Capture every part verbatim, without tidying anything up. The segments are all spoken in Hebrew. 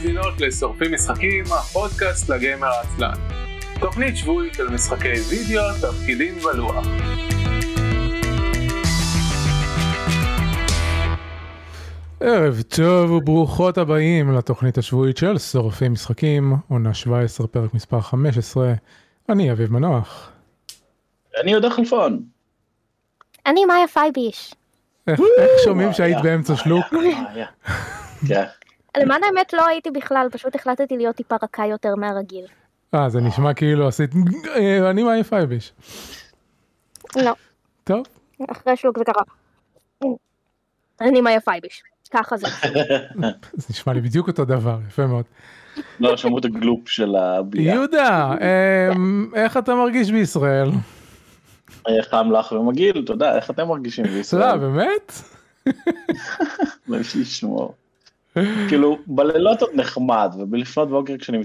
ומאזינות לשורפים משחקים, הפודקאסט לגמר העצלן. תוכנית שבועית של משחקי וידאו, תפקידים ולוח. ערב טוב וברוכות הבאים לתוכנית השבועית של שורפים משחקים, עונה שבע עשרה, פרק מספר חמש עשרה. אני אביב מנוח. אני יהודה חלפון. אני מאיה פייביש. איך שומעים שהיית באמצע שלוק? למען האמת לא הייתי בכלל, פשוט החלטתי להיות טיפה רכה יותר מהרגיל. אה, זה נשמע כאילו עשית, אני מאיה פייביש. לא. טוב. אחרי שלוק זה קרה. אני מאיה פייביש, ככה זה. זה נשמע לי בדיוק אותו דבר, יפה מאוד. לא, שמעו את הגלופ של הביאה. יהודה, איך אתה מרגיש בישראל? חם לך ומגעיל, תודה, איך אתם מרגישים בישראל? לא, באמת? לא יש לי לשמור. כאילו, בלילות עוד נחמד, ובלפנות בוקר כשאני...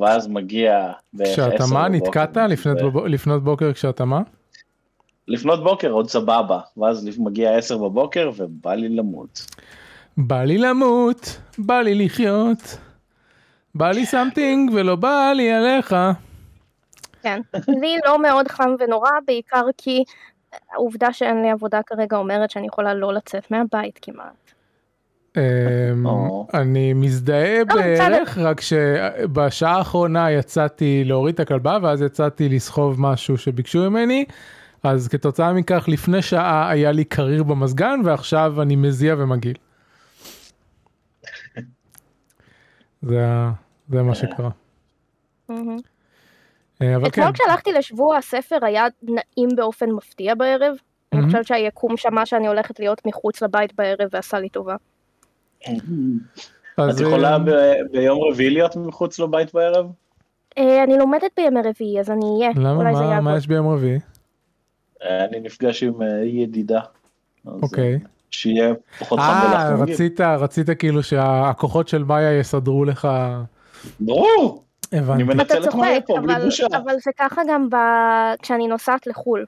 ואז מגיע... כשאתה מה? נתקעת לפנות בוקר כשאתה מה? לפנות בוקר עוד סבבה, ואז מגיע עשר בבוקר ובא לי למות. בא לי למות, בא לי לחיות, בא לי סמטינג ולא בא לי עליך. כן, לי לא מאוד חם ונורא, בעיקר כי העובדה שאין לי עבודה כרגע אומרת שאני יכולה לא לצאת מהבית כמעט. אני מזדהה בערך, רק שבשעה האחרונה יצאתי להוריד את הכלבה, ואז יצאתי לסחוב משהו שביקשו ממני, אז כתוצאה מכך לפני שעה היה לי קריר במזגן, ועכשיו אני מזיע ומגיל. זה מה שקרה. אתמול כשהלכתי לשבוע הספר היה נעים באופן מפתיע בערב, אני חושבת שהיקום שמע שאני הולכת להיות מחוץ לבית בערב ועשה לי טובה. את יכולה ביום רביעי להיות מחוץ לבית בערב? אני לומדת בימי רביעי, אז אני אהיה. למה? מה יש ביום רביעי? אני נפגש עם ידידה. אוקיי. שיהיה פחות חם ולחם. רצית, רצית כאילו שהכוחות של מאיה יסדרו לך. ברור. אני מנצלת מהר פה, בלי בושה. אבל זה ככה גם כשאני נוסעת לחול.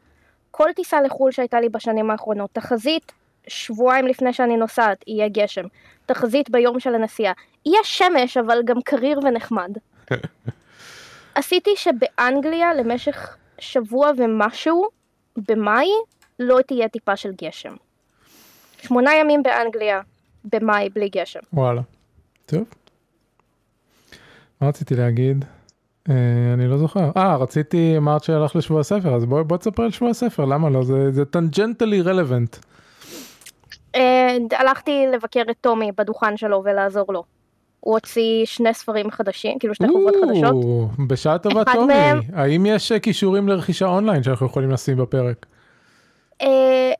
כל טיסה לחול שהייתה לי בשנים האחרונות, תחזית שבועיים לפני שאני נוסעת, יהיה גשם. תחזית ביום של הנסיעה. יהיה שמש, אבל גם קריר ונחמד. עשיתי שבאנגליה למשך שבוע ומשהו, במאי, לא תהיה טיפה של גשם. שמונה ימים באנגליה, במאי, בלי גשם. וואלה. טוב. מה רציתי להגיד? אני לא זוכר. אה, רציתי, אמרת שהלך לשבוע הספר, אז בוא תספר על שבוע הספר, למה לא? זה טנג'נטלי רלוונט. הלכתי לבקר את תומי בדוכן שלו ולעזור לו. הוא הוציא שני ספרים חדשים, כאילו שתי חוברות חדשות. בשעה טובה תומי, האם יש קישורים לרכישה אונליין שאנחנו יכולים לשים בפרק?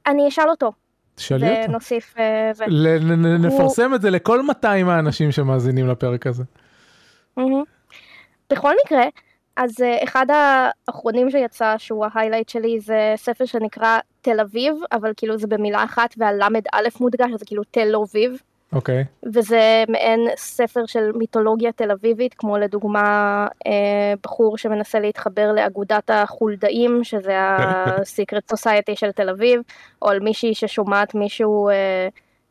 אני אשאל אותו. תשאלי אותו. ונוסיף... נפרסם את זה לכל מאתיים האנשים שמאזינים לפרק הזה. בכל מקרה, אז אחד האחרונים שיצא שהוא ההיילייט שלי זה ספר שנקרא תל אביב, אבל כאילו זה במילה אחת והלמד א' מודגש, זה כאילו תל אביב. אוקיי. וזה מעין ספר של מיתולוגיה תל אביבית, כמו לדוגמה בחור שמנסה להתחבר לאגודת החולדאים, שזה הסיקרט סוסייטי של תל אביב, או על מישהי ששומעת מישהו...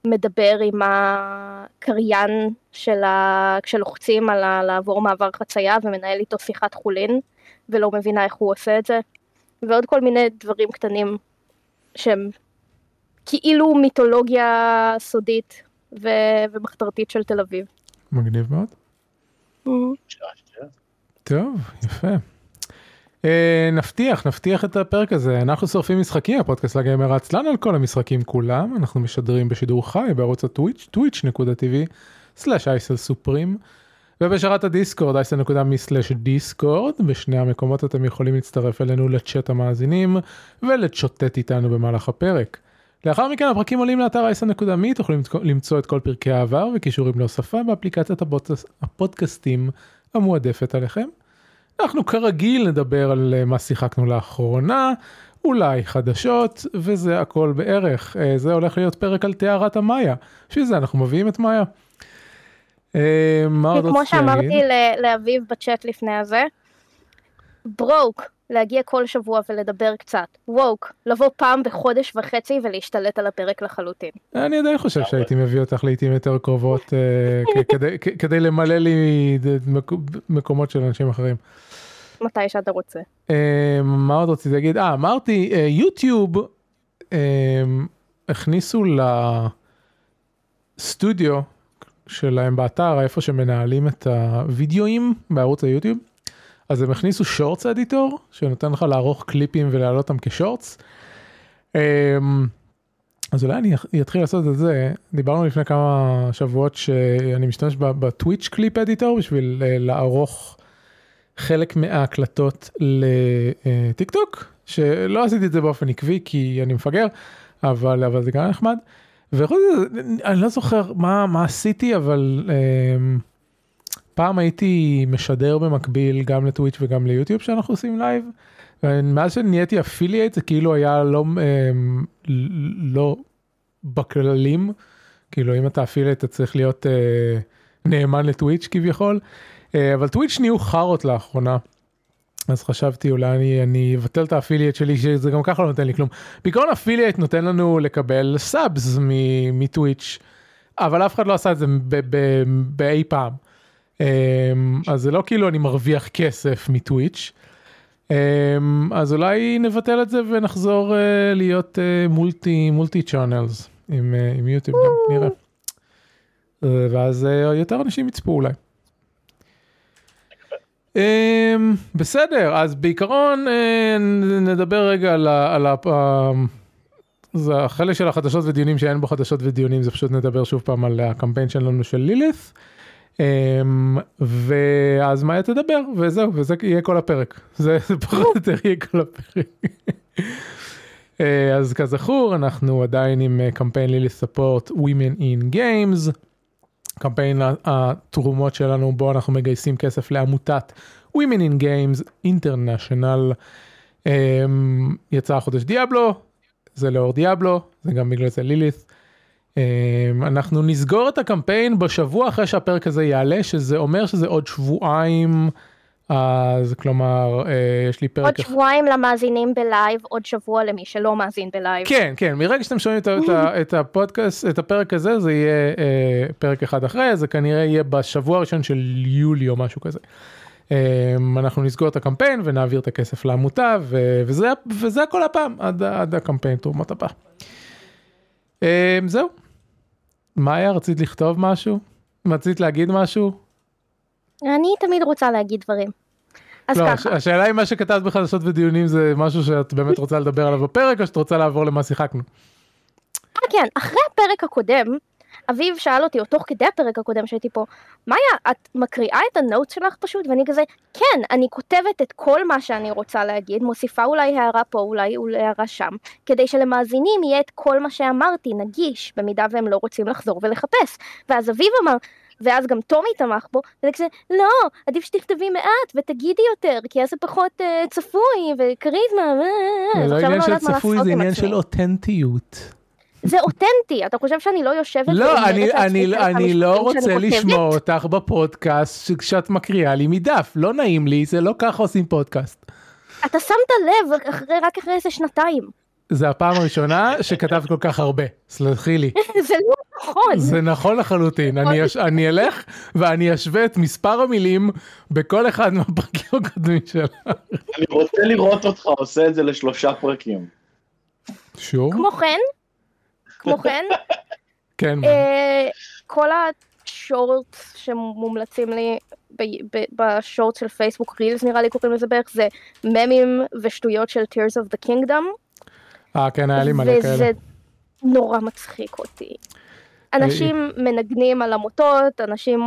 מדבר עם הקריין שלה, כשלוחצים על ה, לעבור מעבר חצייה ומנהל איתו שיחת חולין, ולא מבינה איך הוא עושה את זה. ועוד כל מיני דברים קטנים שהם כאילו מיתולוגיה סודית ו, ומחתרתית של תל אביב. מגניב מאוד. Mm-hmm. טוב, יפה. נפתיח, נפתיח את הפרק הזה. אנחנו שורפים משחקים, הפודקאסט לגמר העצלן על כל המשחקים כולם. אנחנו משדרים בשידור חי בערוץ הטוויץ', twitch dot t v slash isel supreme, ובשרת הדיסקורד, isel dot me slash discord. בשני המקומות אתם יכולים להצטרף אלינו לצ'אט המאזינים, ולצ'וטט איתנו במהלך הפרק. לאחר מכן הפרקים עולים לאתר isel dot me, תוכלו למצוא את כל פרקי העבר וקישורים להוספה באפליקציית הפודקאסטים המועדפת עליכם. אנחנו כרגיל נדבר על מה שיחקנו לאחרונה, אולי חדשות, וזה הכל בערך. זה הולך להיות פרק על תיארת המאיה, שזה אנחנו מביאים את מאיה. כמו שאמרתי לאביב בצ'אט לפני הזה, ברוק, להגיע כל שבוע ולדבר קצת. ווק, לבוא פעם בחודש וחצי ולהשתלט על הפרק לחלוטין. אני עדיין חושב שהייתי מביא אותך לעתים יותר קרובות, כדי למלא לי מקומות של אנשים אחרים. מתי שאתה רוצה. מה עוד רציתי להגיד? אה, אמרתי, יוטיוב הכניסו לסטודיו שלהם באתר, איפה שמנהלים את הוידאוים בערוץ היוטיוב, אז הם הכניסו שורטס אדיטור, שנותן לך לערוך קליפים ולהעלות אותם כשורטס. אז אולי אני אתחיל לעשות את זה. דיברנו לפני כמה שבועות שאני משתמש בטוויץ' קליפ אדיטור, בשביל לערוך חלק מההקלטות לטיק טוק, שלא עשיתי את זה באופן עקבי, כי אני מפגר, אבל, אבל זה גם נחמד. וחוץ לזה, אני לא זוכר מה, מה עשיתי, אבל... פעם הייתי משדר במקביל גם לטוויץ' וגם ליוטיוב שאנחנו עושים לייב, ומאז שנהייתי אפילייט זה כאילו היה לא, לא בכללים, כאילו אם אתה אפילייט אתה צריך להיות נאמן לטוויץ' כביכול, אבל טוויץ' נהיו חרות לאחרונה, אז חשבתי אולי אני, אני אבטל את האפילייט שלי, שזה גם ככה לא נותן לי כלום. בעיקרון אפילייט נותן לנו לקבל סאבס מטוויץ', אבל אף אחד לא עשה את זה באי פעם. אז זה לא כאילו אני מרוויח כסף מטוויץ', אז אולי נבטל את זה ונחזור להיות מולטי מולטי צ'אנלס עם יוטיוב, נראה, ואז יותר אנשים יצפו אולי. בסדר, אז בעיקרון נדבר רגע על החלק של החדשות ודיונים שאין בו חדשות ודיונים, זה פשוט נדבר שוב פעם על הקמפיין שלנו של לילית, امم ואז מאיה תדבר וזהו, וזה יהיה כל הפרק, זה פחות יותר יהיה כל הפרק. אז כזכור אנחנו עדיין עם קמפיין לילי ספורט Women in Games, קמפיין התרומות שלנו בו אנחנו מגייסים כסף לעמותת Women in Games International. יצא חודש דיאבלו, זה לאור דיאבלו, זה גם בגלל זה לילית. אנחנו נסגור את הקמפיין בשבוע אחרי שהפרק הזה יעלה, שזה אומר שזה עוד שבועיים, אז כלומר, יש לי פרק... עוד שבועיים למאזינים בלייב, עוד שבוע למי שלא מאזין בלייב. כן, כן, מרגע שאתם שומעים את הפודקאסט, את הפרק הזה, זה יהיה פרק אחד אחרי, זה כנראה יהיה בשבוע הראשון של יולי או משהו כזה. אנחנו נסגור את הקמפיין ונעביר את הכסף לעמותה, וזה הכל הפעם, עד הקמפיין תרומות הפעם. זהו. מאיה, רצית לכתוב משהו? רצית להגיד משהו? אני תמיד רוצה להגיד דברים. אז ככה. השאלה היא מה שכתבת בחדשות ודיונים זה משהו שאת באמת רוצה לדבר עליו בפרק, או שאת רוצה לעבור למה שיחקנו? כן, אחרי הפרק הקודם, אביב שאל אותי, או תוך כדי הפרק הקודם שהייתי פה, מאיה, את מקריאה את הנוט שלך פשוט? ואני כזה, כן, אני כותבת את כל מה שאני רוצה להגיד, מוסיפה אולי הערה פה, אולי אולי הערה שם, כדי שלמאזינים יהיה את כל מה שאמרתי, נגיש, במידה והם לא רוצים לחזור ולחפש. ואז אביב אמר, ואז גם תומי תמך בו, וזה כזה, לא, עדיף שתכתבי מעט ותגידי יותר, כי אז זה פחות uh, צפוי וכריזמה. זה לא עניין של צפוי, זה עניין של אותנטיות. זה אותנטי, אתה חושב שאני לא יושבת... לא, אני לא רוצה לשמוע אותך בפודקאסט כשאת מקריאה לי מדף, לא נעים לי, זה לא ככה עושים פודקאסט. אתה שמת לב רק אחרי איזה שנתיים. זה הפעם הראשונה שכתבת כל כך הרבה, סלחי לי. זה לא נכון. זה נכון לחלוטין, אני אלך ואני אשווה את מספר המילים בכל אחד מהפרקים הקודמים שלך. אני רוצה לראות אותך עושה את זה לשלושה פרקים. שור? כמו כן? כמו כן, כל השורט שמומלצים לי בשורט של פייסבוק רילס, נראה לי קוראים לזה בערך, זה ממים ושטויות של Tears of the Kingdom. אה, כן, היה לי מלא כאלה. וזה נורא מצחיק אותי. אנשים מנגנים על המוטות, אנשים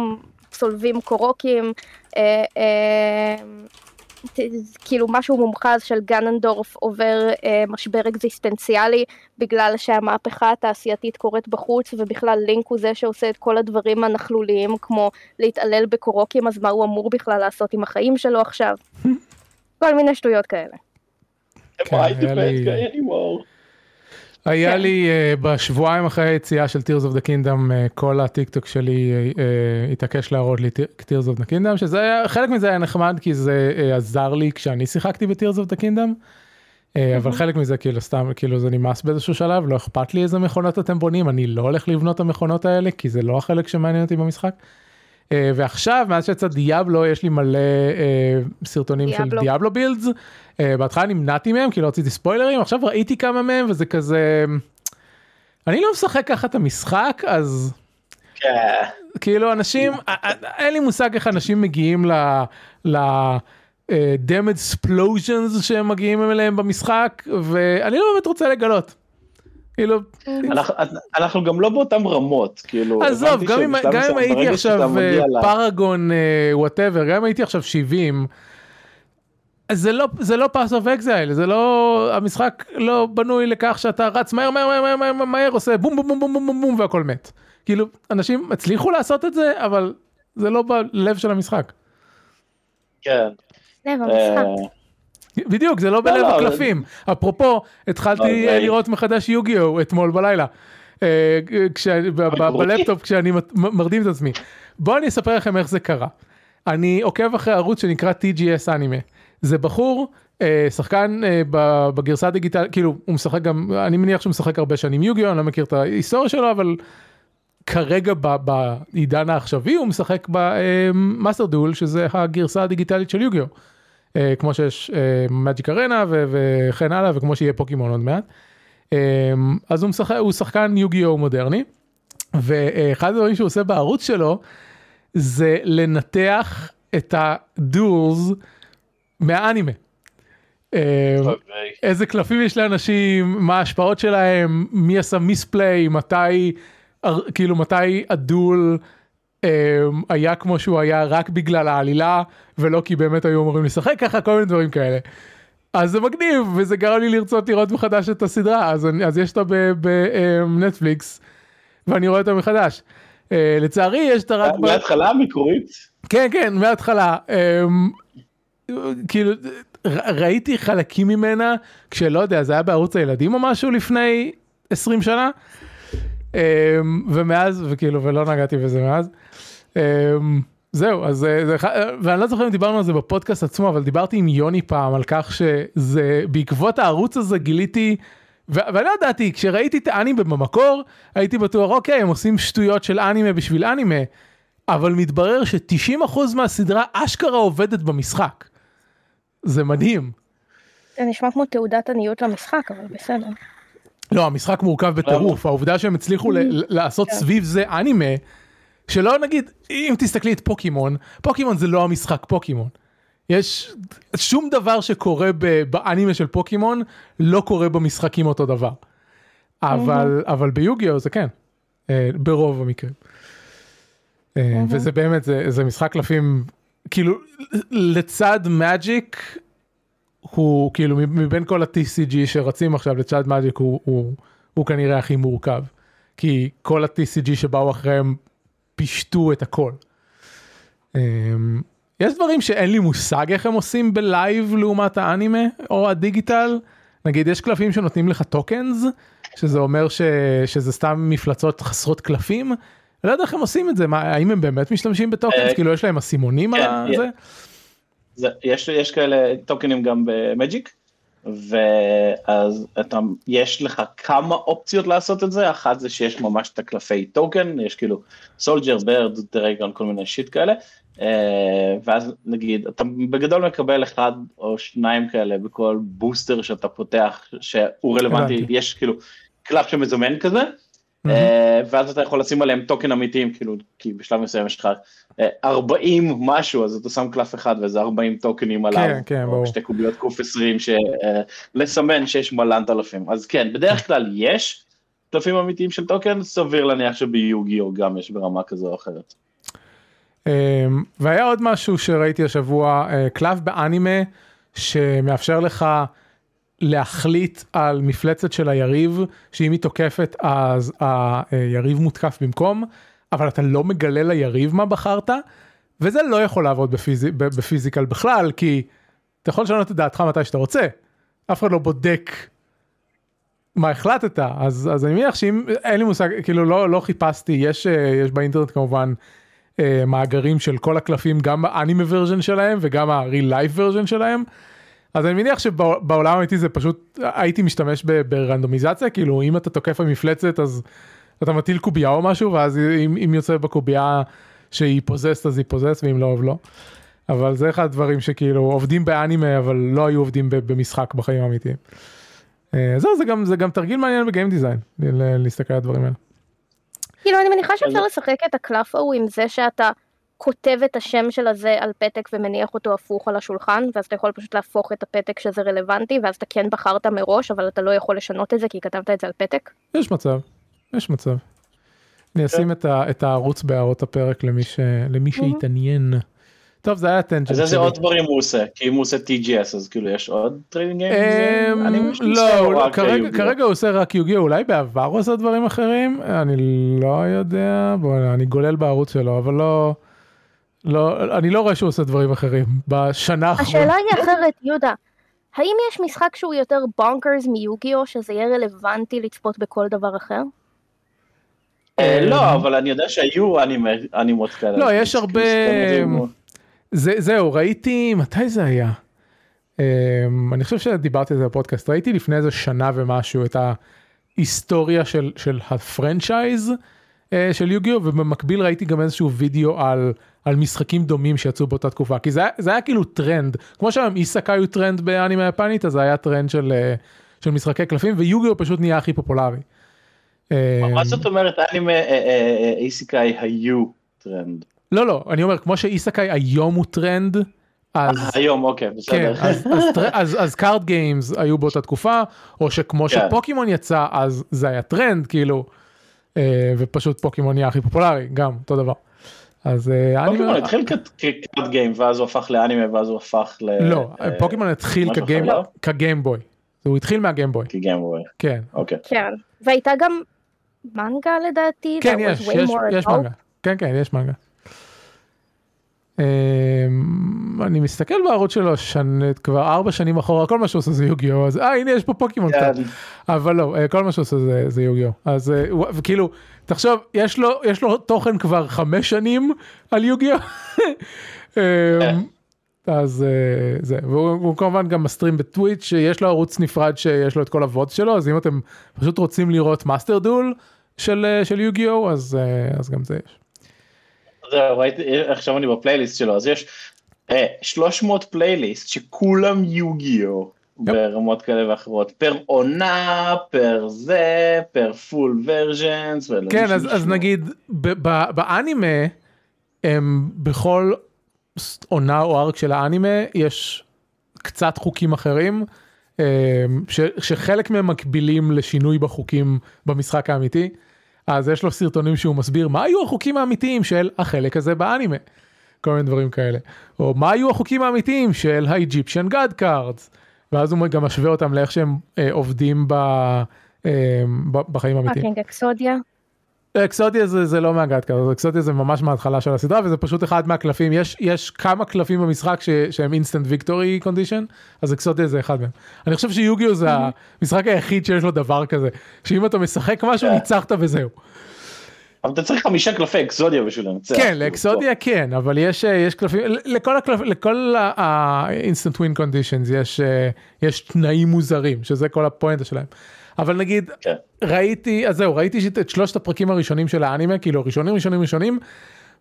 צולבים קורוקים, כאילו משהו מומחז של גננדורף עובר אה, משבר אקזיסטנציאלי בגלל שהמהפכה התעשייתית קורית בחוץ, ובכלל לינק הוא זה שעושה את כל הדברים הנחלוליים כמו להתעלל בקורוקים, אז מה הוא אמור בכלל לעשות עם החיים שלו עכשיו? כל מיני שטויות כאלה. היה לי בשבועיים אחרי היציאה של Tears of the Kingdom, כל הטיקטוק שלי התעקש להראות לי Tears of the Kingdom, שזה היה, חלק מזה היה נחמד, כי זה עזר לי כשאני שיחקתי ב-Tears of the Kingdom, אבל חלק מזה כאילו סתם, כאילו זה נמאס באיזשהו שלב, לא אכפת לי איזה מכונות אתם בונים, אני לא הולך לבנות את המכונות האלה, כי זה לא החלק שמעניין אותי במשחק. ועכשיו, מאז שיצא דיאבלו, יש לי מלא סרטונים של דיאבלו בילדס, בהתחלה נמנעתי מהם, כי לא רציתי ספוילרים, עכשיו ראיתי כמה מהם, וזה כזה, אני לא משחק ככה את המשחק, אז כאילו אנשים, אין לי מושג איך אנשים מגיעים ל... damage explosions שהם מגיעים אליהם במשחק, ואני לא באמת רוצה לגלות. אנחנו גם לא באותם רמות, כאילו... עזוב, גם אם הייתי עכשיו פארגון, whatever, גם אם הייתי עכשיו שבעים, זה לא Pass of Exile, זה לא... המשחק לא בנוי לכך שאתה רץ מהר, מהר, מהר, מהר, עושה בום, בום, בום, בום, בום, בום, והכל מת. כאילו, אנשים הצליחו לעשות את זה, אבל זה לא בלב של המשחק. כן. לב המשחק. בדיוק, זה לא בלב הקלפים. אפרופו, התחלתי לראות מחדש יוגיו אתמול בלילה. בלפטופ, כשאני מרדים את עצמי. בואו אני אספר לכם איך זה קרה. אני עוקב אחרי ערוץ שנקרא טי ג'י אס אנימה. זה בחור, שחקן בגרסה הדיגיטלית, כאילו, הוא משחק גם, אני מניח שהוא משחק הרבה שנים יוגיו, אני לא מכיר את ההיסטוריה שלו, אבל כרגע בעידן העכשווי הוא משחק במאסטר דואל, שזה הגרסה הדיגיטלית של יוגיו. כמו שיש Magic Arena וכן הלאה, וכמו שיהיה פוקימון עוד מעט. אז הוא שחקן יוגיו מודרני, ואחד הדברים שהוא עושה בערוץ שלו, זה לנתח את הדולס מהאנימה. איזה קלפים יש לאנשים, מה ההשפעות שלהם, מי עשה מיספליי, מתי, כאילו מתי הדול... היה כמו שהוא היה רק בגלל העלילה, ולא כי באמת היו אמורים לשחק ככה, כל מיני דברים כאלה. אז זה מגניב, וזה גרם לי לרצות לראות מחדש את הסדרה, אז, אז יש אותה בנטפליקס, ואני רואה אותה מחדש. לצערי יש אותה רק... מההתחלה המקורית? כן, כן, מההתחלה. כאילו, ראיתי חלקים ממנה, כשלא יודע, זה היה בערוץ הילדים או משהו לפני עשרים שנה, ומאז, וכאילו, ולא נגעתי בזה מאז. זהו, אז, ואני לא זוכר אם דיברנו על זה בפודקאסט עצמו, אבל דיברתי עם יוני פעם על כך שזה, בעקבות הערוץ הזה גיליתי, ואני לא ידעתי, כשראיתי את האנימה במקור, הייתי בטוח, אוקיי, הם עושים שטויות של אנימה בשביל אנימה, אבל מתברר ש-תשעים אחוז מהסדרה אשכרה עובדת במשחק. זה מדהים. זה נשמע כמו תעודת עניות למשחק, אבל בסדר. לא, המשחק מורכב בטירוף, העובדה שהם הצליחו לעשות סביב זה אנימה, שלא נגיד, אם תסתכלי את פוקימון, פוקימון זה לא המשחק פוקימון. יש שום דבר שקורה באנימה של פוקימון, לא קורה במשחקים אותו דבר. אבל, אבל ביוגיו זה כן, ברוב המקרים. וזה באמת, זה, זה משחק קלפים, כאילו, לצד מג'יק, הוא כאילו מבין כל ה-טי סי ג'י שרצים עכשיו לצ'אד מג'יק הוא, הוא, הוא כנראה הכי מורכב, כי כל ה-טי סי ג'י שבאו אחריהם פישטו את הכל. יש דברים שאין לי מושג איך הם עושים בלייב לעומת האנימה או הדיגיטל, נגיד יש קלפים שנותנים לך טוקנס, שזה אומר ש, שזה סתם מפלצות חסרות קלפים, לא יודע איך הם עושים את זה, מה, האם הם באמת משתמשים בטוקנס, כאילו יש להם הסימונים על זה? יש, יש כאלה טוקנים גם במג'יק, ואז אתה, יש לך כמה אופציות לעשות את זה, אחת זה שיש ממש את הקלפי טוקן, יש כאילו סולג'ר, ברד, דרגון, כל מיני שיט כאלה, ואז נגיד, אתה בגדול מקבל אחד או שניים כאלה בכל בוסטר שאתה פותח, שהוא רלוונטי, יש כאילו קלף שמזמן כזה, ואז אתה יכול לשים עליהם טוקן אמיתיים, כאילו, כי בשלב מסוים יש לך ארבעים משהו, אז אתה שם קלף אחד, וזה ארבעים טוקנים עליו, או שתי קוביות קוף עשרים, לסמן שיש מלנת אלפים. אז כן, בדרך כלל יש קלפים אמיתיים של טוקן, סביר להניח שביוגיו גם יש ברמה כזו או אחרת. והיה עוד משהו שראיתי השבוע, קלף באנימה, שמאפשר לך להחליט על מפלצת של היריב, שאם היא תוקפת, אז היריב מותקף במקום, אבל אתה לא מגלה ליריב מה בחרת, וזה לא יכול לעבוד בפיזיק, בפיזיקל בכלל, כי אתה יכול לשנות את דעתך מתי שאתה רוצה, אף אחד לא בודק מה החלטת? אז, אז אני מניח שאם, אין לי מושג, כאילו לא, לא חיפשתי, יש, יש באינטרנט כמובן אה, מאגרים של כל הקלפים, גם האנימה ורז'ן שלהם וגם הריל לייף ורז'ן שלהם, אז אני מניח שבעולם האמיתי זה פשוט, הייתי משתמש ב, ברנדומיזציה, כאילו אם אתה תוקף המפלצת, אז אתה מטיל קוביה או משהו, ואז אם, אם יוצא בקוביה שהיא פוזסת, אז היא פוזסת, ואם לא, אז לא. אבל זה אחד הדברים שכאילו עובדים באנימה, אבל לא היו עובדים במשחק בחיים האמיתיים. זהו, זה גם, זה גם תרגיל מעניין בגיים דיזיין, להסתכל על הדברים האלה. כאילו, אני מניחה שאפשר לשחק את הקלף ההוא עם זה שאתה כותב את השם של הזה על פתק ומניח אותו הפוך על השולחן, ואז אתה יכול פשוט להפוך את הפתק שזה רלוונטי, ואז אתה כן בחרת מראש, אבל אתה לא יכול לשנות את זה, כי כתבת את זה על פתק. יש מצב, יש מצב. אני אשים את הערוץ בהערות הפרק למי שיתעניין. טוב, זה היה הטנג'נט. אז איזה עוד דברים הוא עושה? כי אם הוא עושה טי ג'י אס, אז כאילו יש עוד טריידינג גיים? לא, כרגע הוא עושה רק יוגי, אולי בעבר הוא עושה דברים אחרים? אני לא יודע, אני גולל בערוץ שלו, אבל לא, אני לא רואה שהוא עושה דברים אחרים בשנה האחרונה. השאלה היא אחרת, יהודה. האם יש משחק שהוא יותר בונקרס מיוגיו, שזה יהיה רלוונטי לצפות בכל דבר אחר? לא, אבל אני יודע שהיו אנימות כאלה. לא, יש הרבה... זה, זהו, ראיתי, מתי זה היה? Um, אני חושב שדיברתי על זה בפודקאסט, ראיתי לפני איזה שנה ומשהו את ההיסטוריה של, של הפרנצ'ייז uh, של יוגיו, ובמקביל ראיתי גם איזשהו וידאו על, על משחקים דומים שיצאו באותה תקופה, כי זה, זה היה כאילו טרנד, כמו שם איסקאי הוא טרנד באנימה יפנית, אז זה היה טרנד של, uh, של משחקי קלפים, ויוגיו פשוט נהיה הכי פופולרי. Uh, מה זאת אומרת, אנימה איסקאי היו טרנד? לא, לא, אני אומר, כמו שאיסקאי היום הוא טרנד, אז... היום, אוקיי, בסדר. אז קארד גיימס היו באותה תקופה, או שכמו שפוקימון יצא, אז זה היה טרנד, כאילו, ופשוט פוקימון יהיה הכי פופולרי, גם, אותו דבר. פוקימון התחיל כקארד גיימס, ואז הוא הפך לאנימה, ואז הוא הפך ל... לא, פוקימון התחיל כגיימבוי. הוא התחיל מהגיימבוי. כגיימבוי. כן. אוקיי. כן, והייתה גם מנגה לדעתי. כן, יש, יש מנגה. כן, כן, יש מנגה. אני מסתכל בערוץ שלו כבר ארבע שנים אחורה, כל מה שעושה זה יוגיו, אז אה הנה יש פה פוקימון קצת, אבל לא, כל מה שעושה זה יוגיו, אז כאילו תחשוב, יש לו תוכן כבר חמש שנים על יוגיו, אז זה, והוא כמובן גם מסטרים בטוויץ' שיש לו ערוץ נפרד שיש לו את כל הוודס שלו, אז אם אתם פשוט רוצים לראות מאסטר דול של יוגיו, אז גם זה יש. עכשיו אני בפלייליסט שלו, אז יש שלוש מאות פלייליסט שכולם יוגיו ברמות כאלה ואחרות, פר עונה, פר זה, פר פול ורז'נס. כן, אז נגיד באנימה בכל עונה או ארק של האנימה יש קצת חוקים אחרים שחלק מהם מקבילים לשינוי בחוקים במשחק האמיתי, אז יש לו סרטונים שהוא מסביר מה היו החוקים האמיתיים של החלק הזה באנימה, כל מיני דברים כאלה, או מה היו החוקים האמיתיים של ה-Egyptian God Cards, ואז הוא גם משווה אותם לאיך שהם אה, עובדים ב, אה, בחיים האמיתיים. אקסודיה? אקסודיה זה, זה לא מה-God Cards, אקסודיה זה ממש מההתחלה של הסדרה, וזה פשוט אחד מהקלפים, יש, יש כמה קלפים במשחק ש, שהם instant victory condition, אז אקסודיה זה אחד מהם. אני חושב שיוגיו זה המשחק היחיד שיש לו דבר כזה, שאם אתה משחק משהו ניצחת וזהו. אבל אתה צריך חמישה קלפי אקסודיה בשביל לנצח. כן, לאקסודיה כן, אבל יש יש קלפים, לכל הקלפים, לכל ה-instant win conditions יש יש תנאים מוזרים, שזה כל הפואנטה שלהם. אבל נגיד, ראיתי, אז זהו, ראיתי את שלושת הפרקים הראשונים של האנימה, כאילו ראשונים, ראשונים, ראשונים,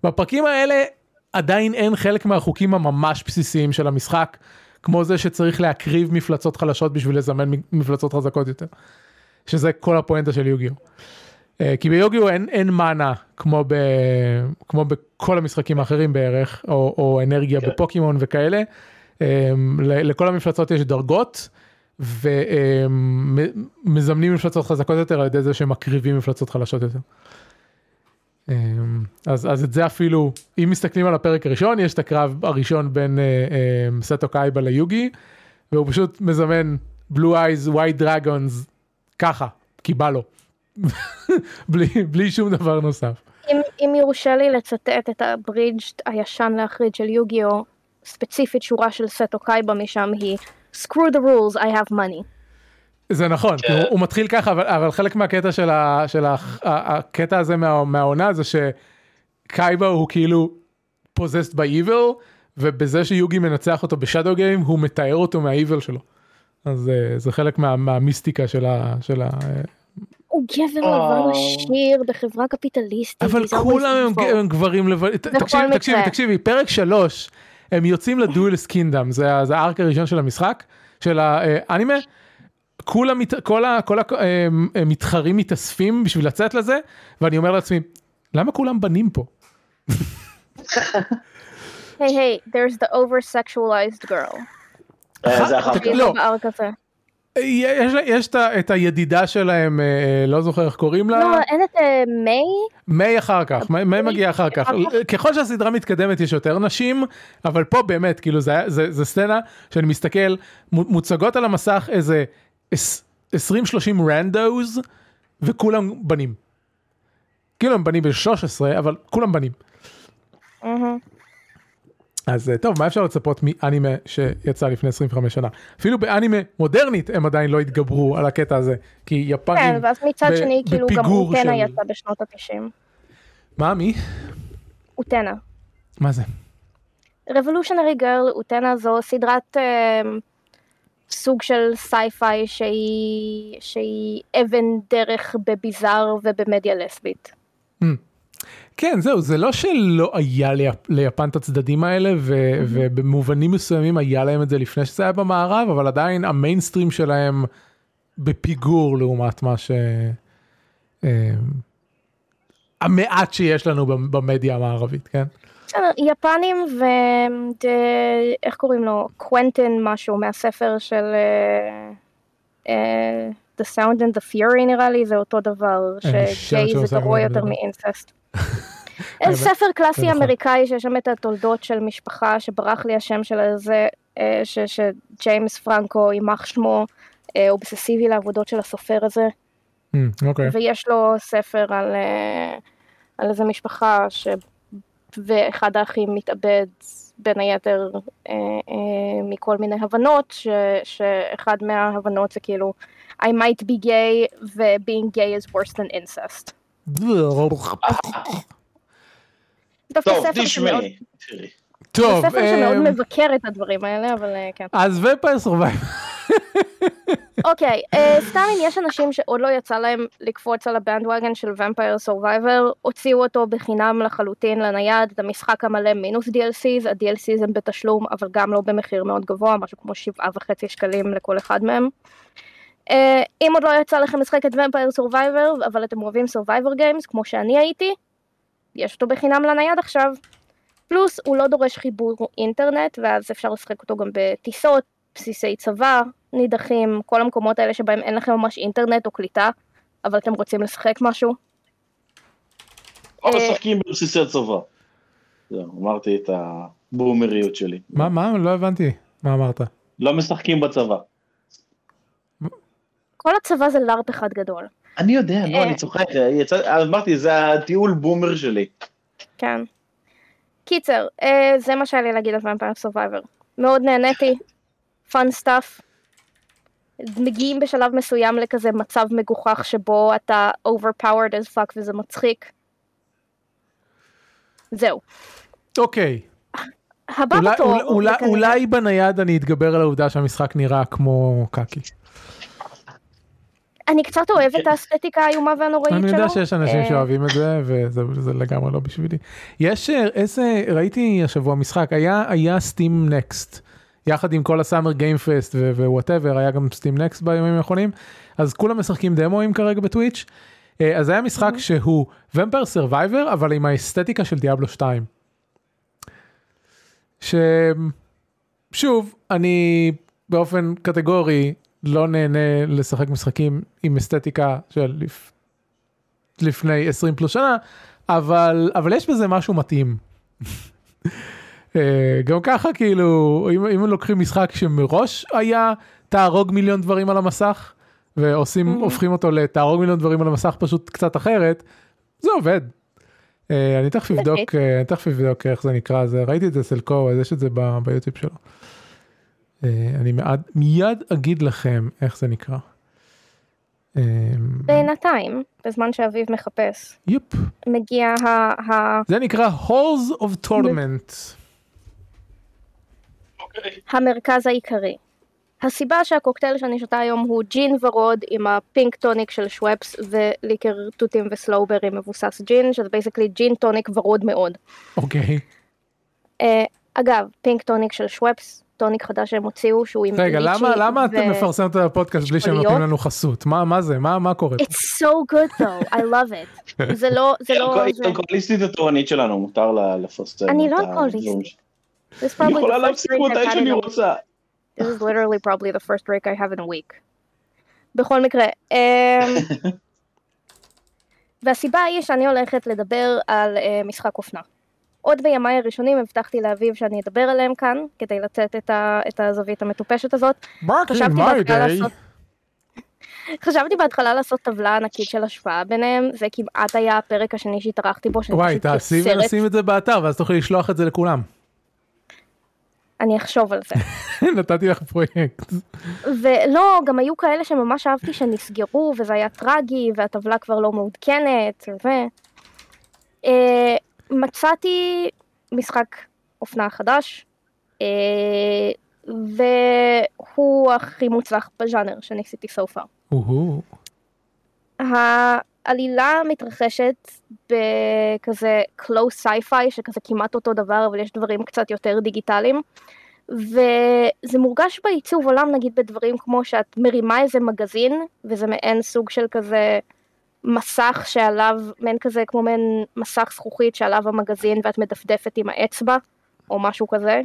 בפרקים האלה עדיין אין חלק מהחוקים הממש בסיסיים של המשחק, כמו זה שצריך להקריב מפלצות חלשות בשביל לזמן מפלצות חזקות יותר, שזה כל הפואנטה של יוגיו. כי ביוגיו אין, אין מנה, כמו ב, כמו בכל המשחקים האחרים בערך, או, או אנרגיה בפוקימון וכאלה, לכל המפלצות יש דרגות, ומזמנים מפלצות חזקות יותר על ידי זה שמקריבים מפלצות חלשות יותר. אז, אז את זה אפילו, אם מסתכלים על הפרק הראשון, יש את הקרב הראשון בין סטו קייבה ליוגי, והוא פשוט מזמן blue eyes, white dragons, ככה, כי בא לו. בלי, בלי שום דבר נוסף. אם, אם ירושה לי לצטט את הברידג' הישן להחריד של יוגיו, ספציפית שורה של סטו קייבה משם היא Screw the rules, I have money. זה נכון, הוא מתחיל ככה, אבל חלק מהקטע של הקטע הזה מהעונה זה שקייבה הוא כאילו possessed by evil, ובזה שיוגי מנצח אותו בשאדו גיים, הוא מתאר אותו מהאיבל שלו. אז זה חלק מהמיסטיקה של ה... הוא גבר לבן עשיר בחברה קפיטליסטית. אבל כולם הם גברים לבן... תקשיבי, תקשיבי, פרק שלוש, הם יוצאים לדואלס קינדום, זה הארק הראשון של המשחק, של האנימה, כולם, כל המתחרים מתאספים בשביל לצאת לזה, ואני אומר לעצמי, למה כולם בנים פה? היי היי, there's the over-sexualized girl. זה אחר כך. לא. יש את הידידה שלהם, לא זוכר איך קוראים לה. לא, אין את מיי? מיי אחר כך, מיי מגיע אחר כך. ככל שהסדרה מתקדמת יש יותר נשים, אבל פה באמת, כאילו, זה סצנה שאני מסתכל, מוצגות על המסך איזה עשרים שלושים רנדוז, וכולם בנים. כאילו הם בנים ב-שלוש עשרה, אבל כולם בנים. אהה. אז טוב, מה אפשר לצפות מאנימה שיצא לפני עשרים וחמש שנה? אפילו באנימה מודרנית הם עדיין לא התגברו על הקטע הזה, כי יפנים בפיגור של... כן, ואז מצד שני, כאילו גם אוטנה יצא בשנות ה-תשעים. מה, מי? אוטנה. מה זה? Revolutionary Girl Utena זו סדרת סוג של סייפיי שהיא אבן דרך בביזאר ובמדיה לסבית. כן, זהו, זה לא שלא היה ליפן את הצדדים האלה, ובמובנים מסוימים היה להם את זה לפני שזה היה במערב, אבל עדיין המיינסטרים שלהם בפיגור לעומת מה ש... המעט שיש לנו במדיה המערבית, כן? יפנים ו... איך קוראים לו? קוונטין משהו מהספר של... The Sound and the Fury נראה לי, זה אותו דבר, שגיי זה גרוע יותר מאינססט. אין ספר קלאסי אמריקאי שיש שם את התולדות של משפחה שברח לי השם של זה, שג'יימס פרנקו, יימח שמו, אובססיבי לעבודות של הסופר הזה. ויש לו ספר על איזה משפחה ואחד האחים מתאבד בין היתר מכל מיני הבנות, שאחד מההבנות זה כאילו I might be gay, ו-being gay is worse than incest. טוב, תשמעי. טוב. זה ספר שמאוד מבקר את הדברים האלה, אבל כן. אז Vampire Survivors. אוקיי, סתם אם יש אנשים שעוד לא יצא להם לקפוץ על הבנדוואגן של Vampire Survivor, הוציאו אותו בחינם לחלוטין לנייד, את המשחק המלא מינוס די אל סיז, ה-די אל סיז הם בתשלום, אבל גם לא במחיר מאוד גבוה, משהו כמו שבעה וחצי שקלים לכל אחד מהם. אם עוד לא יצא לכם לשחק את Vampire Survivor, אבל אתם אוהבים Survivor Games, כמו שאני הייתי, יש אותו בחינם לנייד עכשיו. פלוס, הוא לא דורש חיבור אינטרנט, ואז אפשר לשחק אותו גם בטיסות, בסיסי צבא, נידחים, כל המקומות האלה שבהם אין לכם ממש אינטרנט או קליטה, אבל אתם רוצים לשחק משהו. או משחקים בבסיסי הצבא. אמרתי את הבומריות שלי. מה, מה? לא הבנתי. מה אמרת? לא משחקים בצבא. כל הצבא זה לארפ אחד גדול. אני יודע, לא, אני צוחק, אמרתי, זה הטיול בומר שלי. כן. קיצר, זה מה שהיה לי להגיד על Vampire Survivor. מאוד נהניתי, fun stuff. מגיעים בשלב מסוים לכזה מצב מגוחך שבו אתה overpowered as fuck וזה מצחיק. זהו. אוקיי. הבא בתור. אולי בנייד אני אתגבר על העובדה שהמשחק נראה כמו קאקי. אני קצת אוהבת את האסתטיקה האיומה והנוראית שלו. אני יודע שיש אנשים שאוהבים את זה, וזה לגמרי לא בשבילי. יש איזה, ראיתי השבוע משחק, היה סטים נקסט, יחד עם כל הסאמר גיימפסט ווואטאבר, היה גם סטים נקסט בימים האחרונים, אז כולם משחקים דמויים כרגע בטוויץ', אז היה משחק שהוא Vampire Survivor, אבל עם האסתטיקה של דיאבלו שתיים. ששוב, אני באופן קטגורי, לא נהנה לשחק משחקים עם אסתטיקה של לפני עשרים פלוס שנה, אבל, אבל יש בזה משהו מתאים. גם ככה, כאילו, אם, אם לוקחים משחק שמראש היה תהרוג מיליון דברים על המסך, ועושים, הופכים אותו לתהרוג מיליון דברים על המסך פשוט קצת אחרת, זה עובד. אני תכף אבדוק, אני תכף אבדוק איך זה נקרא, זה, ראיתי את זה סלקו, אז יש את זה ביוטיוב שלו. אני מיד אגיד לכם איך זה נקרא. בינתיים, בזמן שאביב מחפש, יופ. מגיע ה... זה נקרא Halls of Torment. המרכז העיקרי. הסיבה שהקוקטייל שאני שותה היום הוא ג'ין ורוד עם הפינק טוניק של שוואפס וליקר תותים וסלאוברי מבוסס ג'ין, שזה בייסקלי ג'ין טוניק ורוד מאוד. אוקיי. אגב, פינק טוניק של שוואפס, טוניק חדש שהם הוציאו, שהוא עם רגע, למה, למה אתם מפרסם את הפודקאסט שלי שהם נותנים לנו חסות? מה, מה זה? מה, מה קורה? It's so good though, I love it. זה לא, זה לא... היא אלכוהוליסטית התורנית שלנו, מותר לה לפרסם. אני לא אלכוהוליסטית. היא יכולה להפסיק אותה שאני רוצה. This is literally probably the first break I have in a week. בכל מקרה, והסיבה היא שאני הולכת לדבר על משחק אופנה. עוד בימיי הראשונים הבטחתי לאביב שאני אדבר עליהם כאן, כדי לתת את, ה, את הזווית המטופשת הזאת. חשבתי בהתחלה, לעשות, חשבתי בהתחלה לעשות טבלה ענקית של השוואה ביניהם, זה כמעט היה הפרק השני שהתארחתי בו. וואי, תעשי ונשים את זה באתר, ואז תוכלי לשלוח את זה לכולם. אני אחשוב על זה. נתתי לך פרויקט. ולא, גם היו כאלה שממש אהבתי שנסגרו, וזה היה טרגי, והטבלה כבר לא מעודכנת, ו... מצאתי משחק אופנה חדש, והוא הכי מוצלח בז'אנר שניסיתי so far. העלילה מתרחשת בכזה close sci-fi, שכזה כמעט אותו דבר, אבל יש דברים קצת יותר דיגיטליים, וזה מורגש בעיצוב עולם, נגיד בדברים כמו שאת מרימה איזה מגזין, וזה מעין סוג של כזה... מסך שעליו, מן כזה כמו מן מסך זכוכית שעליו המגזין ואת מדפדפת עם האצבע או משהו כזה,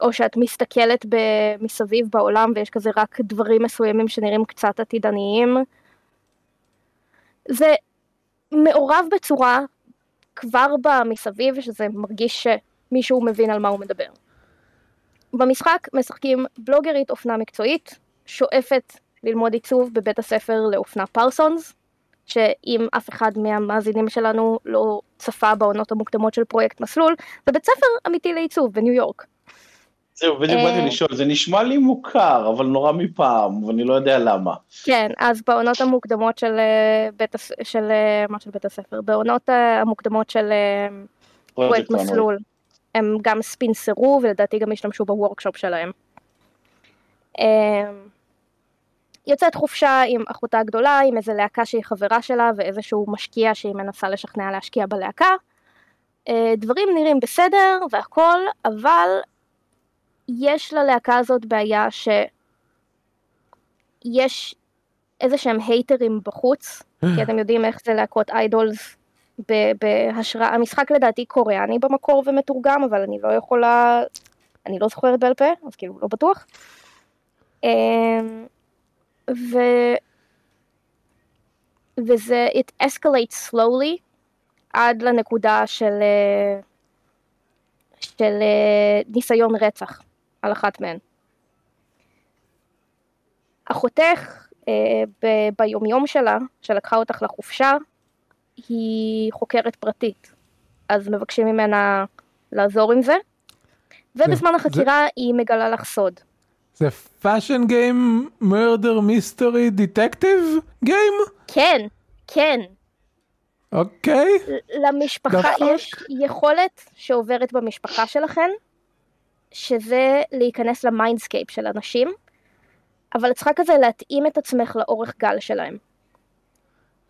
או שאת מסתכלת מסביב בעולם ויש כזה רק דברים מסוימים שנראים קצת עתידניים. זה מעורב בצורה כבר במסביב שזה מרגיש שמישהו מבין על מה הוא מדבר. במשחק משחקים בלוגרית אופנה מקצועית שואפת ללמוד עיצוב בבית הספר לאופנה פרסונס, שאם אף אחד מהמאזינים שלנו לא צפה בעונות המוקדמות של פרויקט מסלול, זה בית ספר אמיתי לעיצוב בניו יורק. זהו, בדיוק באתי לשאול, זה נשמע לי מוכר, אבל נורא מפעם, ואני לא יודע למה. כן, אז בעונות המוקדמות של בית, של, מה של בית הספר, בעונות המוקדמות של פרויקט מסלול, הם גם ספינסרו, ולדעתי גם השתמשו בוורקשופ שלהם. יוצאת חופשה עם אחותה הגדולה, עם איזה להקה שהיא חברה שלה, ואיזשהו משקיע שהיא מנסה לשכנע להשקיע בלהקה. דברים נראים בסדר והכל, אבל יש ללהקה הזאת בעיה שיש איזה שהם הייטרים בחוץ, כי אתם יודעים איך זה להקות איידולס בהשראה. המשחק לדעתי קוריאני במקור ומתורגם, אבל אני לא יכולה, אני לא זוכרת בעל פה, אז כאילו לא בטוח. ו... וזה, it escalates slowly, עד לנקודה של, של ניסיון רצח, על אחת מהן. אחותך, ב... ביומיום שלה, שלקחה אותך לחופשה, היא חוקרת פרטית, אז מבקשים ממנה לעזור עם זה, ובזמן זה, החקירה זה... היא מגלה לך סוד. זה fashion game, murder mystery detective game? כן, כן. אוקיי. למשפחה יש יכולת שעוברת במשפחה שלכן, שזה להיכנס למיינדסקייפ של אנשים, אבל צריכה כזה להתאים את עצמך לאורך גל שלהם.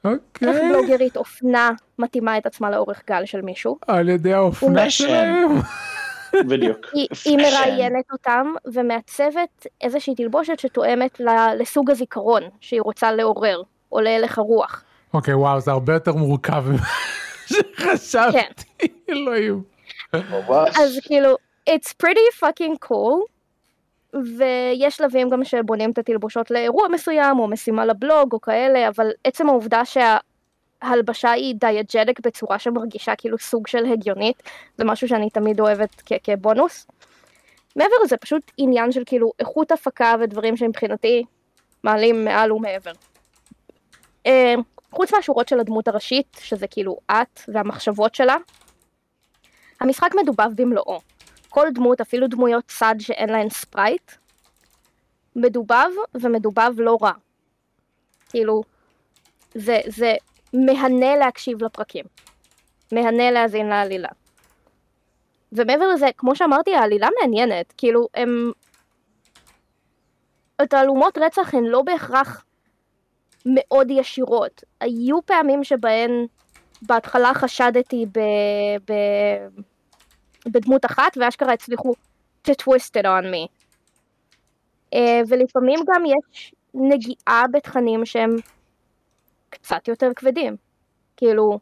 אוקיי. איך בלוגרית אופנה מתאימה את עצמה לאורך גל של מישהו? על ידי האופנה שלהם. בדיוק. היא מראיינת אותם ומעצבת איזושהי תלבושת שתואמת לסוג הזיכרון שהיא רוצה לעורר, או להלך הרוח. אוקיי, וואו, זה הרבה יותר מורכב שחשבתי, אלוהים. אז כאילו, it's pretty fucking cool, ויש שלבים גם שבונים את התלבושות לאירוע מסוים, או משימה לבלוג, או כאלה, אבל עצם העובדה שה... ההלבשה היא דייג'ניק בצורה שמרגישה כאילו סוג של הגיונית, זה משהו שאני תמיד אוהבת כ- כבונוס. מעבר לזה פשוט עניין של כאילו איכות הפקה ודברים שמבחינתי מעלים מעל ומעבר. אה, חוץ מהשורות של הדמות הראשית, שזה כאילו את והמחשבות שלה, המשחק מדובב במלואו. כל דמות, אפילו דמויות צד שאין להן ספרייט, מדובב ומדובב לא רע. כאילו, זה, זה מהנה להקשיב לפרקים, מהנה להזין לעלילה. ומעבר לזה, כמו שאמרתי, העלילה מעניינת, כאילו, הם... התעלומות רצח הן לא בהכרח מאוד ישירות. היו פעמים שבהן בהתחלה חשדתי ב... ב... בדמות אחת, ואשכרה הצליחו to twist it on me. Uh, ולפעמים גם יש נגיעה בתכנים שהם קצת יותר כבדים. כאילו,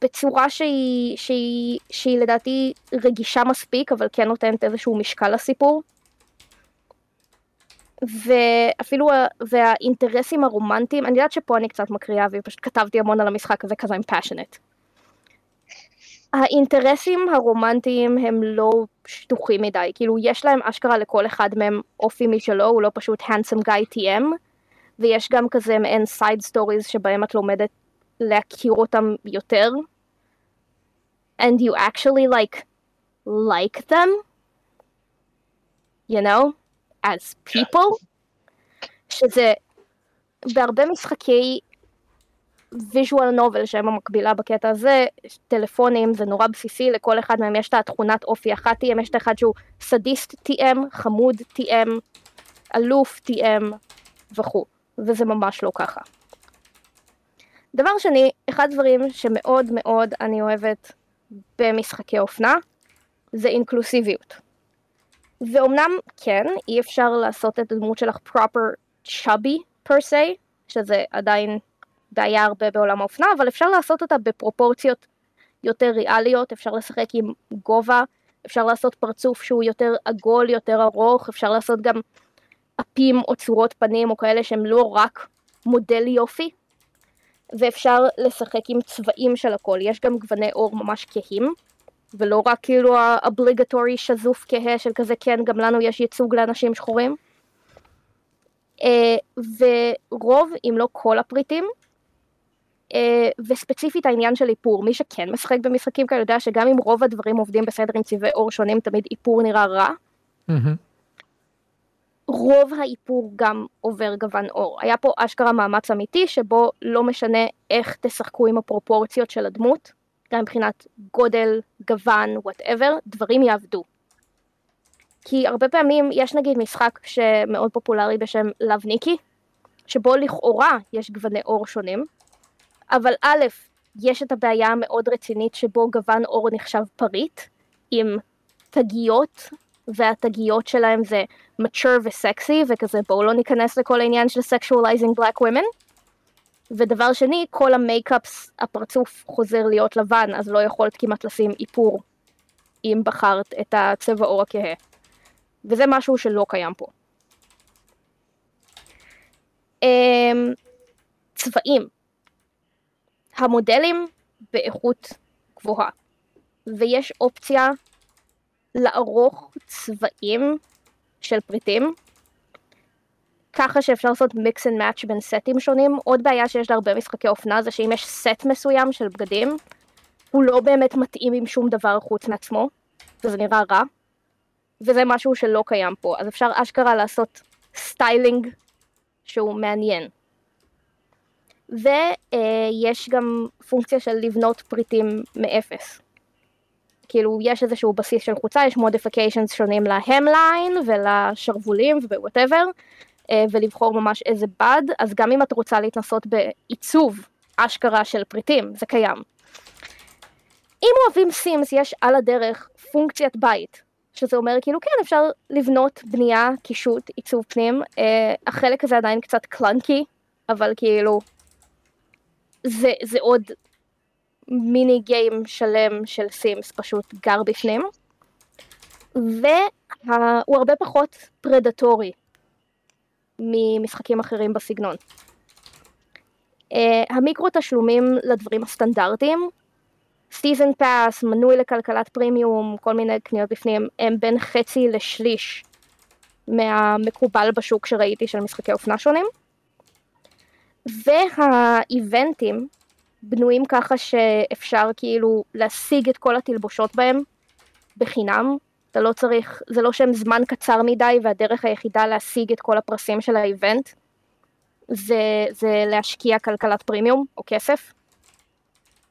בצורה שהיא, שהיא, שהיא לדעתי רגישה מספיק, אבל כן נותנת איזשהו משקל לסיפור. ואפילו, והאינטרסים הרומנטיים, אני יודעת שפה אני קצת מקריאה, ופשוט כתבתי המון על המשחק הזה, כזה I'm passionate. האינטרסים הרומנטיים הם לא שטוחים מדי, כאילו יש להם אשכרה לכל אחד מהם אופי משלו, הוא לא פשוט handsome guy T M, ויש גם כזה מעין side stories שבהם את לומדת להכיר אותם יותר, and you actually like, like them, you know, as people, שזה בהרבה משחקי ויז'ואל נובל שהם המקבילה בקטע הזה, טלפונים, זה נורא בסיסי, לכל אחד מהם יש את התכונת אופי אחת T M, יש את אחד שהוא סדיסט T M, חמוד T M, אלוף T M וכו', וזה ממש לא ככה. דבר שני, אחד הדברים שמאוד מאוד אני אוהבת במשחקי אופנה, זה אינקלוסיביות. ואומנם כן, אי אפשר לעשות את הדמות שלך proper chubby per se, שזה עדיין בעיה הרבה בעולם האופנה, אבל אפשר לעשות אותה בפרופורציות יותר ריאליות, אפשר לשחק עם גובה, אפשר לעשות פרצוף שהוא יותר עגול, יותר ארוך, אפשר לעשות גם אפים או צורות פנים או כאלה שהם לא רק מודל יופי, ואפשר לשחק עם צבעים של הכל, יש גם גווני אור ממש כהים, ולא רק כאילו האבליגטורי שזוף כהה של כזה, כן, גם לנו יש ייצוג לאנשים שחורים, ורוב אם לא כל הפריטים, וספציפית העניין של איפור, מי שכן משחק במשחקים כאלה יודע שגם אם רוב הדברים עובדים בסדר עם צבעי אור שונים, תמיד איפור נראה רע. רוב האיפור גם עובר גוון אור. היה פה אשכרה מאמץ אמיתי שבו לא משנה איך תשחקו עם הפרופורציות של הדמות, גם מבחינת גודל, גוון, whatever, דברים יעבדו. כי הרבה פעמים יש נגיד משחק שמאוד פופולרי בשם Love Nikki, שבו לכאורה יש גווני אור שונים, אבל א', יש את הבעיה המאוד רצינית שבו גוון אור נחשב פריט, עם תגיות, והתגיות שלהם זה mature וסקסי, וכזה בואו לא ניכנס לכל העניין של sexualizing black women, ודבר שני, כל המייקאפס, הפרצוף חוזר להיות לבן, אז לא יכולת כמעט לשים איפור, אם בחרת את הצבע אור הכהה. וזה משהו שלא קיים פה. צבעים. המודלים באיכות גבוהה. ויש אופציה לערוך צבעים של פריטים, ככה שאפשר לעשות mix and match בין סטים שונים. עוד בעיה שיש להרבה משחקי אופנה זה שאם יש סט מסוים של בגדים, הוא לא באמת מתאים עם שום דבר חוץ מעצמו, וזה נראה רע. וזה משהו שלא קיים פה, אז אפשר אשכרה לעשות סטיילינג שהוא מעניין. ויש גם פונקציה של לבנות פריטים מאפס. כאילו יש איזשהו בסיס של חוצה, יש modifications שונים להמליין ולשרבולים ובוואטאבר, ולבחור ממש איזה בד, אז גם אם את רוצה להתנסות בעיצוב אשכרה של פריטים, זה קיים. אם אוהבים סימס, יש על הדרך פונקציית בית, שזה אומר כאילו כן, אפשר לבנות בנייה, קישוט, עיצוב פנים, החלק הזה עדיין קצת קלנקי, אבל כאילו זה, זה עוד מיני גיים שלם של סימס, פשוט גר בפנים, והוא הרבה פחות פרדטורי ממשחקים אחרים בסגנון. המיקרו תשלומים לדברים הסטנדרטיים, סיזן פאס, מנוי לכלכלת פרימיום, כל מיני קניות בפנים, הם בין חצי לשליש מהמקובל בשוק שראיתי של משחקי אופנה שונים. והאיבנטים בנויים ככה שאפשר כאילו להשיג את כל התלבושות בהם בחינם. אתה לא צריך, זה לא שם זמן קצר מדי והדרך היחידה להשיג את כל הפרסים של האיבנט זה, זה להשקיע כלכלת פרימיום או כסף.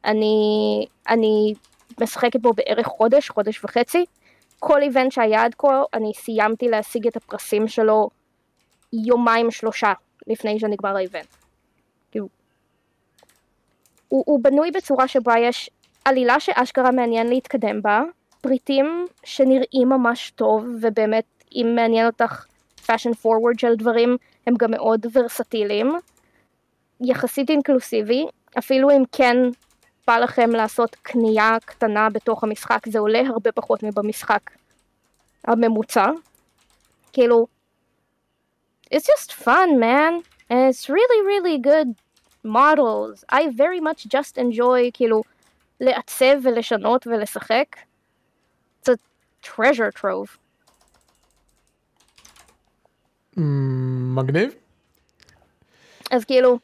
אני, אני משחקת בו בערך חודש, חודש וחצי. כל איבנט שהיה עד כה, אני סיימתי להשיג את הפרסים שלו יומיים שלושה לפני שנגמר האיבנט. הוא, הוא בנוי בצורה שבה יש עלילה שאשכרה מעניין להתקדם בה, פריטים שנראים ממש טוב, ובאמת אם מעניין אותך fashion forward של דברים, הם גם מאוד ורסטיליים, יחסית אינקלוסיבי, אפילו אם כן בא לכם לעשות קנייה קטנה בתוך המשחק, זה עולה הרבה פחות מבמשחק הממוצע, כאילו, it's just fun man, and it's really really good models, I very much just enjoy, כאילו, לעצב ולשנות ולשחק, it's a treasure trove. מגניב. אז כאילו,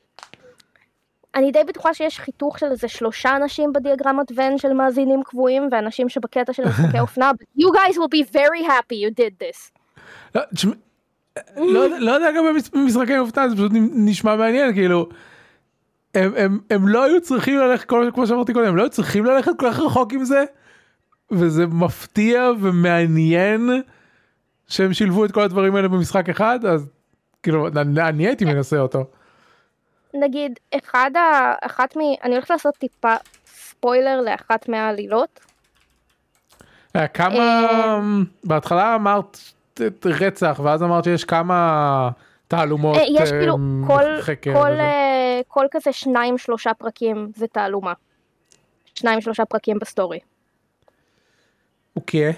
אני די בטוחה שיש חיתוך של איזה שלושה אנשים בדיאגרמת ון של מאזינים קבועים, ואנשים שבקטע של משחקי אופנה, you guys will be very happy you did this. לא יודע גם במשחקי אופנה, זה פשוט נשמע מעניין, כאילו, הם לא היו צריכים ללכת, כמו שאמרתי קודם, הם לא היו צריכים ללכת כל כך רחוק עם זה, וזה מפתיע ומעניין, שהם שילבו את כל הדברים האלה במשחק אחד, אז כאילו, אני הייתי מנסה אותו. נגיד, אחד ה... אחת מ... אני הולכת לעשות טיפה ספוילר לאחת מהעלילות. כמה... בהתחלה אמרת רצח, ואז אמרת שיש כמה תעלומות. יש כאילו, כל כזה שניים, שלושה פרקים זה תעלומה. שניים, שלושה פרקים בסטורי. אוקיי.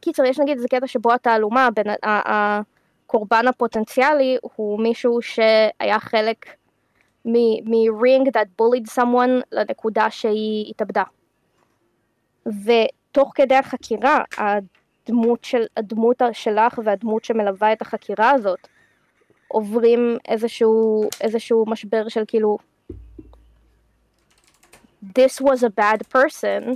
קיצר, יש נגיד איזה קטע שבו התעלומה, הקורבן הפוטנציאלי הוא מישהו שהיה חלק מ-ring that bullied someone לנקודה שהיא התאבדה. ותוך כדי החקירה, הדמות של, הדמות שלך והדמות שמלווה את החקירה הזאת, עוברים איזשהו, איזשהו משבר של כאילו, this was a bad person,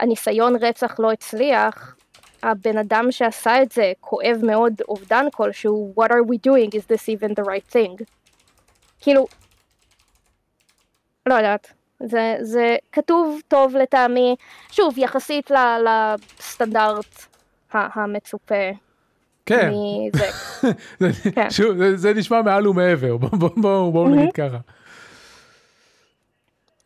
הניסיון רצח לא הצליח, הבן אדם שעשה את זה כואב מאוד אובדן כלשהו, what are we doing, is this even the right thing? כאילו, לא יודעת, זה, זה כתוב טוב לטעמי, שוב, יחסית ל, לסטנדרט המצופה. כן. מזה. כן. שוב, זה, זה נשמע מעל ומעבר, בואו בוא, בוא נגיד ככה.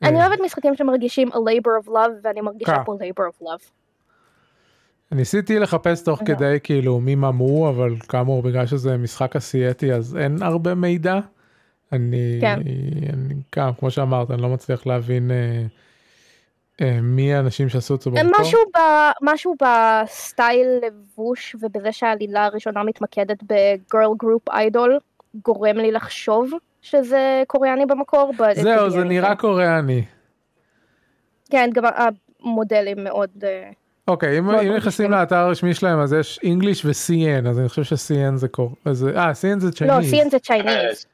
אני אוהבת משחקים שמרגישים a labor of love, ואני מרגישה פה labor of love. ניסיתי לחפש תוך כדי כאילו מי ממו, אבל כאמור בגלל שזה משחק אסייתי, אז אין הרבה מידע. אני, כמו שאמרת, אני לא מצליח להבין מי האנשים שעשו את זה במקור. משהו בסטייל לבוש, ובזה שהעלילה הראשונה מתמקדת ב-girl group idol, גורם לי לחשוב שזה קוריאני במקור. זהו, זה נראה קוריאני. כן, גם המודלים מאוד... אוקיי, אם נכנסים לאתר הרשמי שלהם, אז יש English ו-סי אן, אז אני חושב ש-סי אן זה קור... אה, סי אן זה צ'ייניז. לא, סי אן זה צ'ייניז.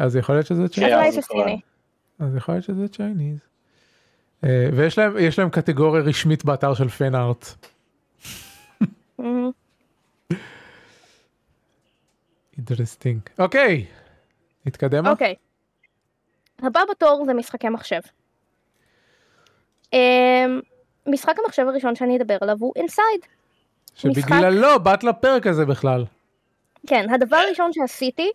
אז יכול להיות שזה צ'ייניז. אז יכול להיות שזה צ'ייניז. ויש להם קטגוריה רשמית באתר של פן-ארט. אינטרסטינג. אוקיי. התקדמה? אוקיי. הבא בתור זה משחקי מחשב. משחק המחשב הראשון שאני אדבר עליו הוא Inside. שבגללו באת לפרק הזה בכלל. כן, הדבר הראשון שעשיתי,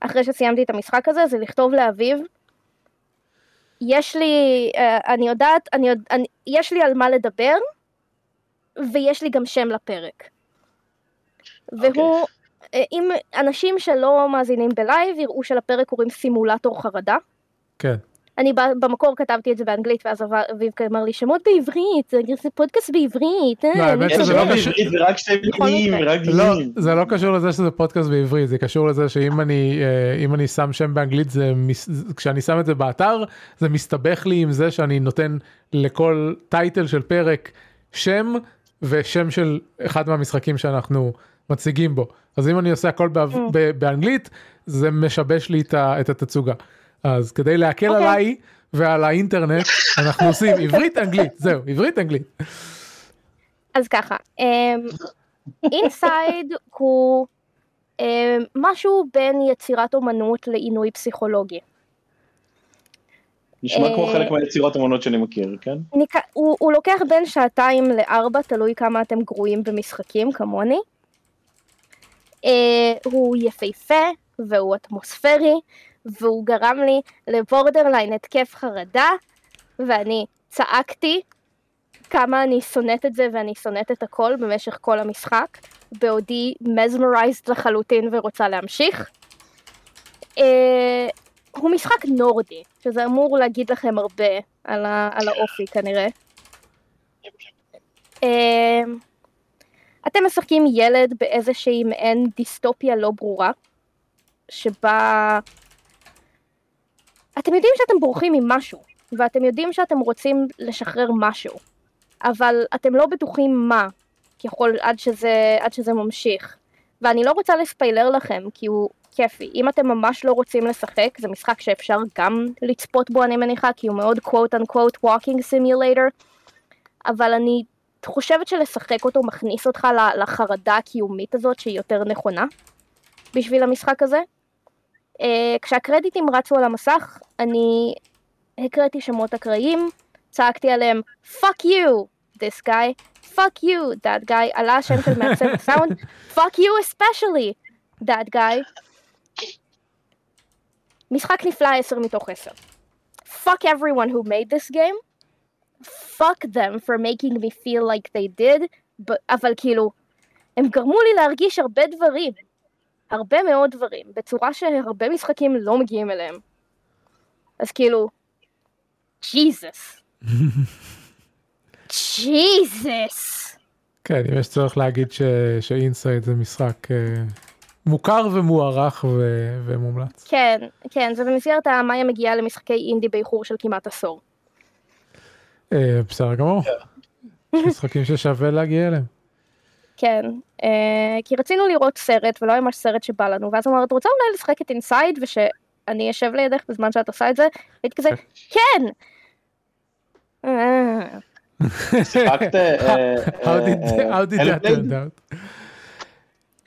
אחרי שסיימתי את המשחק הזה, זה לכתוב לאביב, יש לי, אני יודעת, אני יודע, יש לי על מה לדבר, ויש לי גם שם לפרק. והוא... אם אנשים שלא מאזינים בלייב יראו שלפרק קוראים סימולטור חרדה. כן. אני במקור כתבתי את זה באנגלית, ואז אביב אמר לי שמות בעברית, זה פודקאסט בעברית. לא, בעצם זה לא קשור. זה רק שתי מילים, רק מילים. זה לא קשור לזה שזה פודקאסט בעברית, זה קשור לזה שאם אני שם שם באנגלית, כשאני שם את זה באתר, זה מסתבך לי עם זה שאני נותן לכל טייטל של פרק שם, ושם של אחד מהמשחקים שאנחנו מציגים בו. אז אם אני עושה הכל באנגלית, זה משבש לי את התצוגה. אז כדי להקל עליי ועל האינטרנט, אנחנו עושים עברית-אנגלית, זהו, עברית-אנגלית. אז ככה, Inside הוא משהו בין יצירת אומנות לעינוי פסיכולוגי. נשמע כמו חלק מהיצירות אומנות שאני מכיר, כן? הוא לוקח בין שעתיים לארבע, תלוי כמה אתם גרועים במשחקים, כמוני. הוא יפהפה, והוא אטמוספרי, והוא גרם לי לבורדרליין התקף חרדה, ואני צעקתי כמה אני שונאת את זה, ואני שונאת את הכל במשך כל המשחק, בעודי מזמרייזד לחלוטין ורוצה להמשיך. הוא משחק נורדי, שזה אמור להגיד לכם הרבה על, ה- על האופי כנראה. אתם משחקים ילד באיזושהי מעין דיסטופיה לא ברורה, שבה אתם יודעים שאתם בורחים ממשהו, ואתם יודעים שאתם רוצים לשחרר משהו, אבל אתם לא בטוחים מה, ככל עד שזה, עד שזה ממשיך. ואני לא רוצה לספיילר לכם, כי הוא כיפי. אם אתם ממש לא רוצים לשחק, זה משחק שאפשר גם לצפות בו, אני מניחה, כי הוא מאוד quote-unquote walking simulator, אבל אני חושבת שלשחק אותו מכניס אותך לחרדה הקיומית הזאת, שהיא יותר נכונה בשביל המשחק הזה. כשהקרדיטים רצו על המסך, אני הקראתי שמות אקראיים, צעקתי עליהם, fuck you, this guy, fuck you, that guy, עלה השם של מעצב הסאונד, fuck you especially, that guy. משחק נפלא עשר מתוך עשר. Fuck everyone who made this game. Fuck them for making me feel like they did, but, אבל כאילו, הם גרמו לי להרגיש הרבה דברים, הרבה מאוד דברים, בצורה שהרבה משחקים לא מגיעים אליהם. אז כאילו, ג'יזוס. ג'יזוס. כן, אם יש צורך להגיד שאינסייד זה משחק מוכר ומוערך ומומלץ. כן, כן, זה במסגרת המאיה מגיעה למשחקי אינדי באיחור של כמעט עשור. בסדר גמור. משחקים ששווה להגיע אליהם. כן, כי רצינו לראות סרט, ולא ממש סרט שבא לנו, ואז אמרת, רוצה אולי לשחק את אינסייד, ושאני אשב לידך בזמן שאת עושה את זה, הייתי כזה, כן!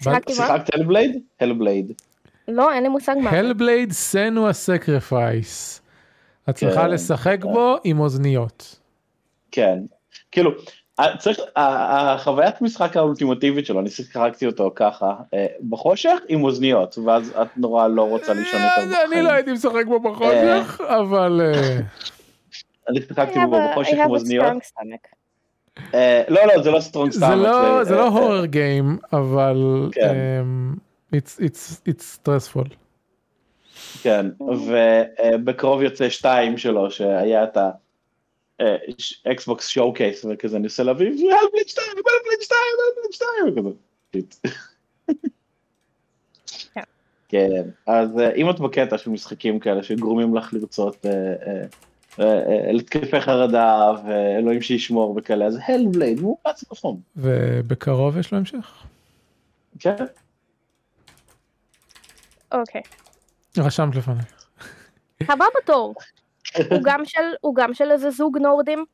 שיחקת הלבלייד? הלבלייד. לא, אין לי מושג מה. הלבלייד סנו הסקריפייס. את צריכה לשחק בו עם אוזניות. כן, כאילו, החוויית משחק האולטימטיבית שלו, אני שחקתי אותו ככה, בחושך עם אוזניות, ואז את נורא לא רוצה לישון יותר בחיים. אני לא הייתי משחק בו בחושך, אבל אני שחקתי בו בחושך עם אוזניות. לא, לא, זה לא סטרונג סטאמק. זה לא הורר גיים, אבל it's stressful. כן, ובקרוב יוצא שתיים שלו, שהיה את ה אקסבוקס שואו-קייס, וכזה ניסה להביא, הלבלייד שתיים, הלבלייד שתיים, הלבלייד שתיים, וכזה. כן, אז אם את בקטע של משחקים כאלה, שגורמים לך לרצות לתקפי חרדה, ואלוהים שישמור וכאלה, אז הלבלייד, הוא רץ לחום. ובקרוב יש לו המשך. כן. אוקיי. רשמת לפני. הבא בתור. הוא גם של, הוא גם של איזה זוג נורדים,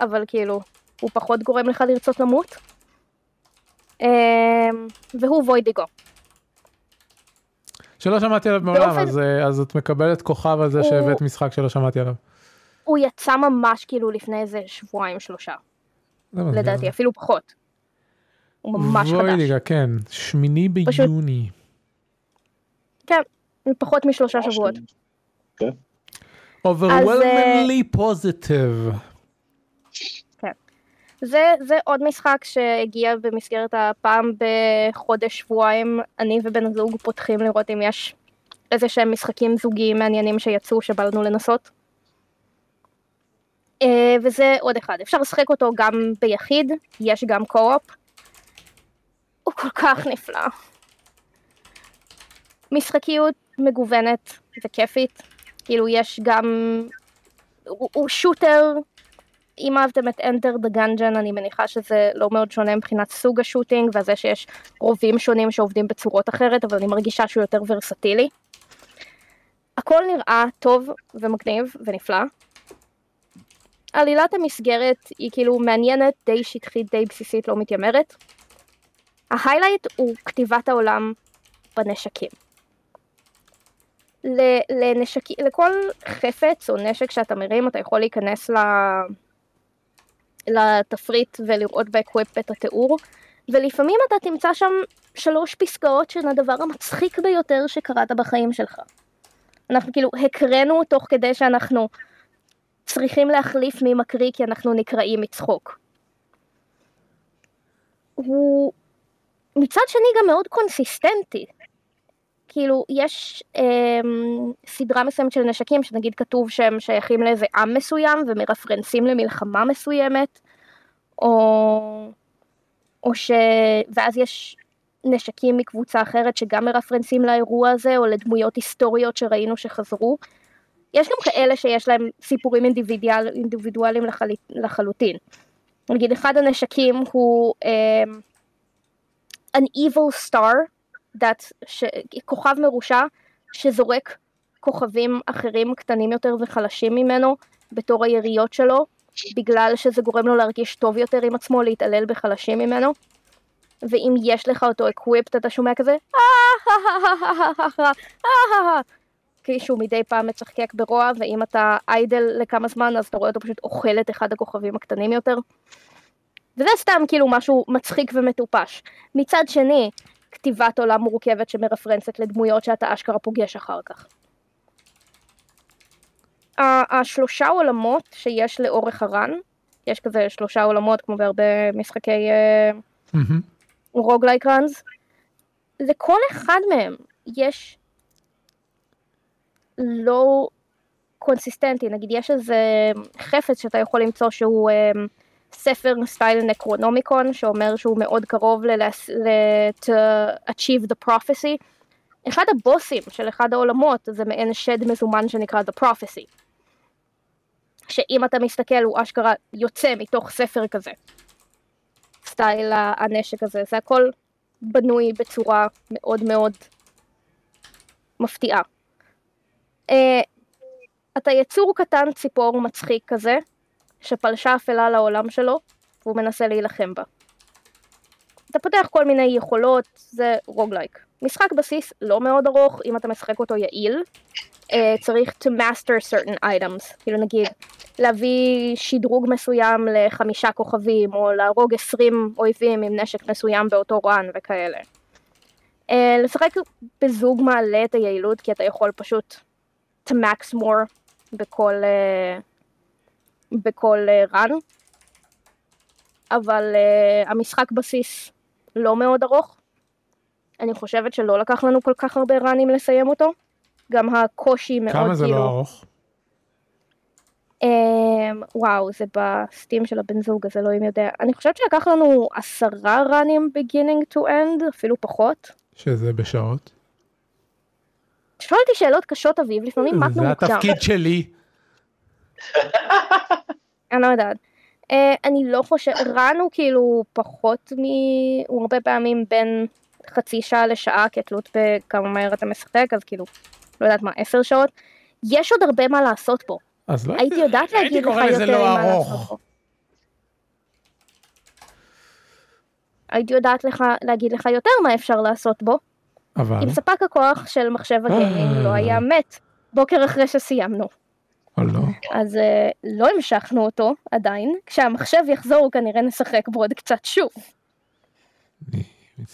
אבל כאילו, הוא פחות גורם לך לרצות למות. והוא ווידיגו. שלא שמעתי עליו מעולם, אז, אז את מקבלת כוכב על זה שהבאת משחק שלא שמעתי עליו. הוא יצא ממש כאילו לפני איזה שבועיים, שלושה. לדעתי, אפילו פחות. הוא ממש חדש. ווידיגו, כן. שמיני ביוני. כן. פחות משלושה שבועות. כן. Overwhelmingly positive. כן. זה, זה עוד משחק שהגיע במסגרת הפעם בחודש שבועיים, אני ובן הזוג פותחים לראות אם יש איזה שהם משחקים זוגיים מעניינים שיצאו שבא לנו לנסות. וזה עוד אחד. אפשר לשחק אותו גם ביחיד, יש גם קו-אופ. הוא כל כך נפלא. משחקיות מגוונת וכיפית, כאילו יש גם, הוא, הוא שוטר, אם אהבתם את Enter the Gungeon, אני מניחה שזה לא מאוד שונה מבחינת סוג השוטינג, וזה שיש רובים שונים שעובדים בצורות אחרת, אבל אני מרגישה שהוא יותר ורסטילי. הכל נראה טוב ומגניב ונפלא. עלילת המסגרת היא כאילו מעניינת, די שטחית, די בסיסית, לא מתיימרת. ההיילייט הוא כתיבת העולם, בנשקים. לנשק... לכל חפץ או נשק שאתה מרים, אתה יכול להיכנס ל... לתפריט ולראות באקוויפ את התיאור, ולפעמים אתה תמצא שם שלוש פסקאות של הדבר המצחיק ביותר שקראת בחיים שלך. אנחנו כאילו הקראנו תוך כדי שאנחנו צריכים להחליף ממקריא כי אנחנו נקראים מצחוק. הוא מצד שני גם מאוד קונסיסטנטי. כאילו יש אה, סדרה מסוימת של נשקים שנגיד כתוב שהם שייכים לאיזה עם מסוים ומרפרנסים למלחמה מסוימת, או, או ש... ואז יש נשקים מקבוצה אחרת שגם מרפרנסים לאירוע הזה או לדמויות היסטוריות שראינו שחזרו. יש גם כאלה שיש להם סיפורים אינדיבידואל, אינדיבידואליים לחל, לחלוטין. נגיד אחד הנשקים הוא אה, an evil star, דת, ש... כוכב מרושע שזורק כוכבים אחרים קטנים יותר וחלשים ממנו בתור היריות שלו, בגלל שזה גורם לו להרגיש טוב יותר עם עצמו להתעלל בחלשים ממנו. ואם יש לך אותו אקוויפט אתה שומע כזה כי שהוא מדי פעם מצחקק ברוע, ואם אתה איידל לכמה זמן אז אתה רואה אותו פשוט אוכל את אחד הכוכבים הקטנים יותר, וזה סתם כאילו משהו מצחיק ומטופש. מצד שני כתיבת עולם מורכבת שמרפרנסת לדמויות שאתה אשכרה פוגש אחר כך. השלושה עולמות שיש לאורך הרן, יש כזה שלושה עולמות כמו בהרבה משחקי רוגלייק ראנס, לכל אחד מהם יש לא קונסיסטנטי, נגיד יש איזה חפץ שאתה יכול למצוא שהוא ספר סטייל נקרונומיקון, שאומר שהוא מאוד קרוב ל-to achieve the prophecy. אחד הבוסים של אחד העולמות זה מעין שד מזומן שנקרא the prophecy, שאם אתה מסתכל הוא אשכרה יוצא מתוך ספר כזה. סטייל הנשק הזה, זה הכל בנוי בצורה מאוד מאוד מפתיעה. אתה יצור קטן, ציפור מצחיק כזה, שפלשה אפלה לעולם שלו, והוא מנסה להילחם בה. אתה פותח כל מיני יכולות, זה רוגלייק. משחק בסיס לא מאוד ארוך, אם אתה משחק אותו יעיל, צריך to master certain items, כאילו נגיד, להביא שדרוג מסוים לחמישה כוכבים, או להרוג עשרים אויבים עם נשק מסוים באותו רן וכאלה. לשחק בזוג מעלה את היעילות, כי אתה יכול פשוט to max more בכל... בכל רן, אבל uh, המשחק בסיס לא מאוד ארוך. אני חושבת שלא לקח לנו כל כך הרבה רנים לסיים אותו. גם הקושי מאוד כאילו... כמה זה לא ארוך? Um, וואו, זה בסטים של הבן זוג, אז אלוהים יודע. אני חושבת שלקח לנו עשרה רנים beginning to end, אפילו פחות. שזה בשעות? שואל אותי שאלות קשות אביב, לפעמים מתנו מוקדם. זה התפקיד שלי. אני לא יודעת. אני לא חושבת, רן הוא כאילו פחות מ... הוא הרבה פעמים בין חצי שעה לשעה, כי התלות בכמה מהר אתה משחק, אז כאילו, לא יודעת מה, עשר שעות. יש עוד הרבה מה לעשות פה. הייתי יודעת להגיד לך יותר מה לעשות פה. הייתי יודעת להגיד לך יותר מה אפשר לעשות בו. אם ספק הכוח של מחשב הגיימינג לא היה מת בוקר אחרי שסיימנו. אז לא המשכנו אותו עדיין, כשהמחשב יחזור כנראה נשחק בו עוד קצת שוב,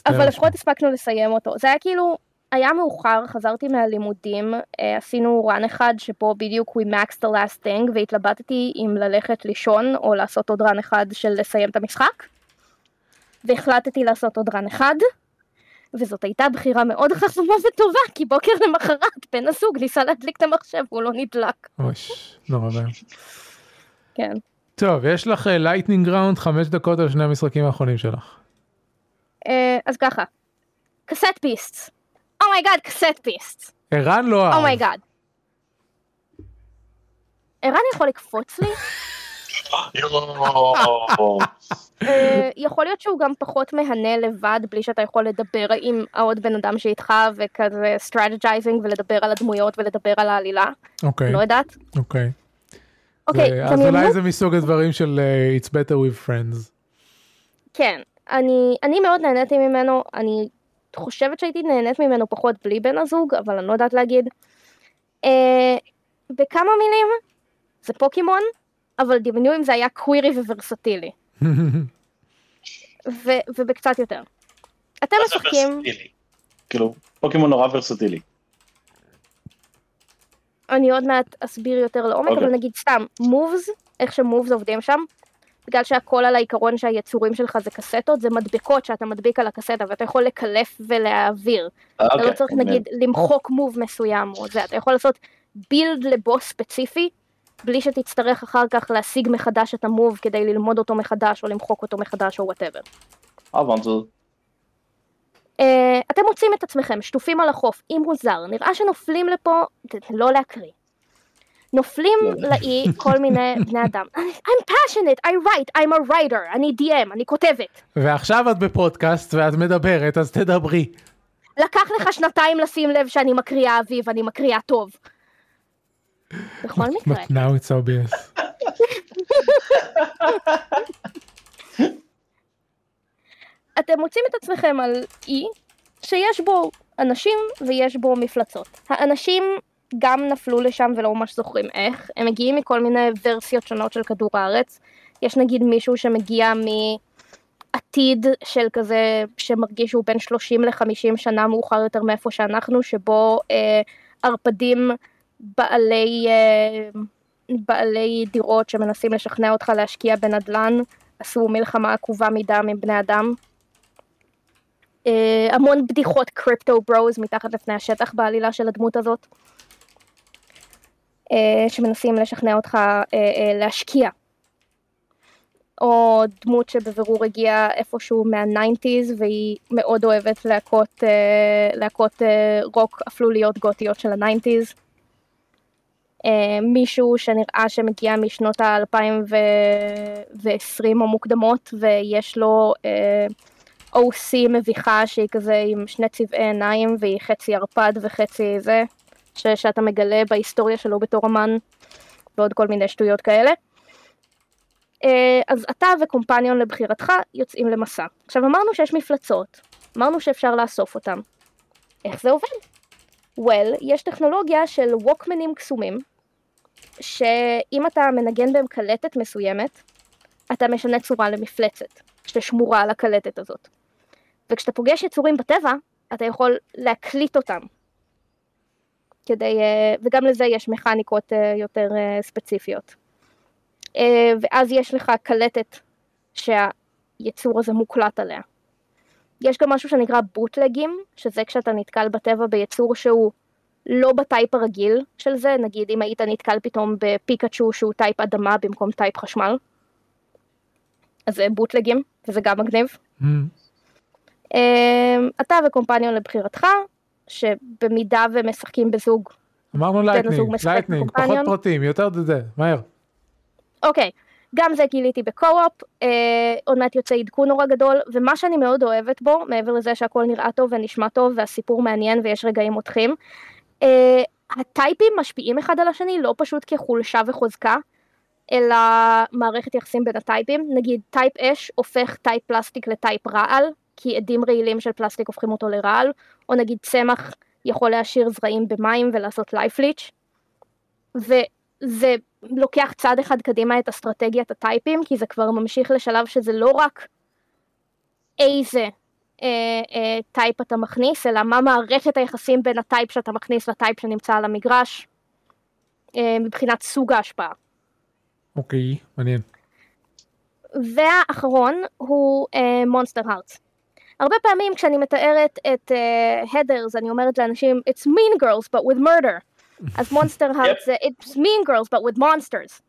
אבל לפחות הספקנו לסיים אותו. זה היה כאילו, היה מאוחר, חזרתי מהלימודים, עשינו רן אחד שבו בדיוק we maxed the last thing, והתלבטתי אם ללכת לישון או לעשות עוד רן אחד של לסיים את המשחק, והחלטתי לעשות עוד רן אחד, וזאת הייתה בחירה מאוד חכמה וטובה, כי בוקר למחרת בן הזוג ניסה להדליק את המחשב, הוא לא נדלק. אוש, נורא בן. כן. טוב, יש לך לייטנינג ראונד, חמש דקות על שני המשחקים האחרונים שלך. אז ככה, קסט ביסטס. אומייגאד, קסט ביסטס. ערן לא אהב. אומייגאד. ערן יכול לקפוץ לי? יכול להיות שהוא גם פחות מהנה לבד, בלי שאתה יכול לדבר עם עוד בן אדם שאיתך, וכזה strategizing, ולדבר על הדמויות, ולדבר על העלילה. לא יודעת? אוקיי. אז אולי זה מסוג הדברים של It's better with friends. כן, אני מאוד נהניתי ממנו, אני חושבת שהייתי נהנית ממנו פחות בלי בן הזוג, אבל אני לא יודעת להגיד. אה, בכמה מילים, זה פוקימון, אבל דמינו אם זה היה קווירי וורסטילי. ו- ובקצת יותר. אתם משחקים... כאילו, פוקימון נורא ורסטילי. אני עוד מעט אסביר יותר לעומק, אבל נגיד סתם, מובס, איך שמובס עובדים שם, בגלל שהכל על העיקרון שהיצורים שלך זה קסטות, זה מדבקות שאתה מדביק על הקסטה, ואתה יכול לקלף ולהעביר. אתה לא צריך, נגיד, למחוק מוב מסוים, או זה, אתה יכול לעשות בילד לבוס ספציפי, בלי שתצטרך אחר כך להשיג מחדש את המוב, כדי ללמוד אותו מחדש, או למחוק אותו מחדש, או whatever. הבנתי. אתם מוצאים את עצמכם, שטופים על החוף, עם מוזר, נראה שנופלים לפה, לא להקריא. נופלים לאי כל מיני בני אדם. I'm passionate, I write, I'm a writer, אני די אם, אני כותבת. ועכשיו את בפודקאסט ואת מדברת, אז תדברי. לקח לך שנתיים לשים לב שאני מקריאה אביב, אני מקריאה טוב. בכל מקרה. Now it's obvious. אתם מוצאים את עצמכם על אי, שיש בו אנשים ויש בו מפלצות. האנשים גם נפלו לשם ולא ממש זוכרים איך. הם מגיעים מכל מיני ורסיות שונות של כדור הארץ. יש נגיד מישהו שמגיע מעתיד של כזה, שמרגיש שהוא בין שלושים לחמישים שנה מאוחר יותר מאיפה שאנחנו, שבו אה, ערפדים בעלי, אה, בעלי דירות שמנסים לשכנע אותך להשקיע בנדלן, עשו מלחמה עקובה מדם עם בני אדם. Uh, המון בדיחות קריפטו ברוז מתחת לפני השטח בעלילה של הדמות הזאת, uh, שמנסים לשכנע אותך uh, uh, להשקיע, או דמות שבבירור הגיעה איפשהו מה-תשעים והיא מאוד אוהבת להקות, uh, להקות uh, רוק אפלוליות גותיות של ה-תשעים, uh, מישהו שנראה שמגיע משנות ה-אלפיים ועשרים או מוקדמות ויש לו... Uh, או סי מביכה שהיא כזה עם שני צבעי עיניים והיא חצי ערפד וחצי זה ש- שאתה מגלה בהיסטוריה שלו בתור אמן ועוד כל מיני שטויות כאלה. אז אתה וקומפניון לבחירתך יוצאים למסע. עכשיו אמרנו שיש מפלצות, אמרנו שאפשר לאסוף אותם. איך זה עובד? Well, יש טכנולוגיה של ווקמנים קסומים שאם אתה מנגן בהם קלטת מסוימת אתה משנה צורה למפלצת ששמורה על הקלטת הזאת. וכשאתה פוגש יצורים בטבע, אתה יכול להקליט אותם. כדי, וגם לזה יש מכניקות יותר ספציפיות. ואז יש לך קלטת שהיצור הזה מוקלט עליה. יש גם משהו שנקרא בוטלגים, שזה כשאתה נתקל בטבע ביצור שהוא לא בטייפ הרגיל של זה, נגיד אם היית נתקל פתאום בפיקאצ'ו שהוא טייפ אדמה במקום טייפ חשמל. אז זה בוטלגים, וזה גם מגניב. Mm. Uh, אתה וקומפניון לבחירתך, שבמידה ומשחקים בזוג, אמרנו לייטנינג, לייטנינג, פחות פרטים, יותר דזה, מהר. אוקיי, okay. גם זה גיליתי בקו-אופ, uh, עוד מעט יוצא עדכון נורא גדול, ומה שאני מאוד אוהבת בו, מעבר לזה שהכל נראה טוב ונשמע טוב, והסיפור מעניין ויש רגעים מותחים, uh, הטייפים משפיעים אחד על השני, לא פשוט כחולשה וחוזקה, אלא מערכת יחסים בין הטייפים, נגיד טייפ אש הופך טייפ פלסטיק לטייפ רעל, כי עדים רעילים של פלסטיק הופכים אותו לרעל, או נגיד צמח יכול להשאיר זרעים במים ולעשות לייפליץ', וזה לוקח צעד אחד קדימה את אסטרטגיית הטייפים, כי זה כבר ממשיך לשלב שזה לא רק איזה אה, אה, טייפ אתה מכניס, אלא מה מערכת היחסים בין הטייפ שאתה מכניס והטייפ שנמצא על המגרש, אה, מבחינת סוג ההשפעה. אוקיי, מעניין. והאחרון הוא Monsterhearts. הרבה פעמים כשאני מתארת את headers, אני אומרת לאנשים, it's mean girls but with murder. אז Monsterhearts, it's mean girls but with monsters.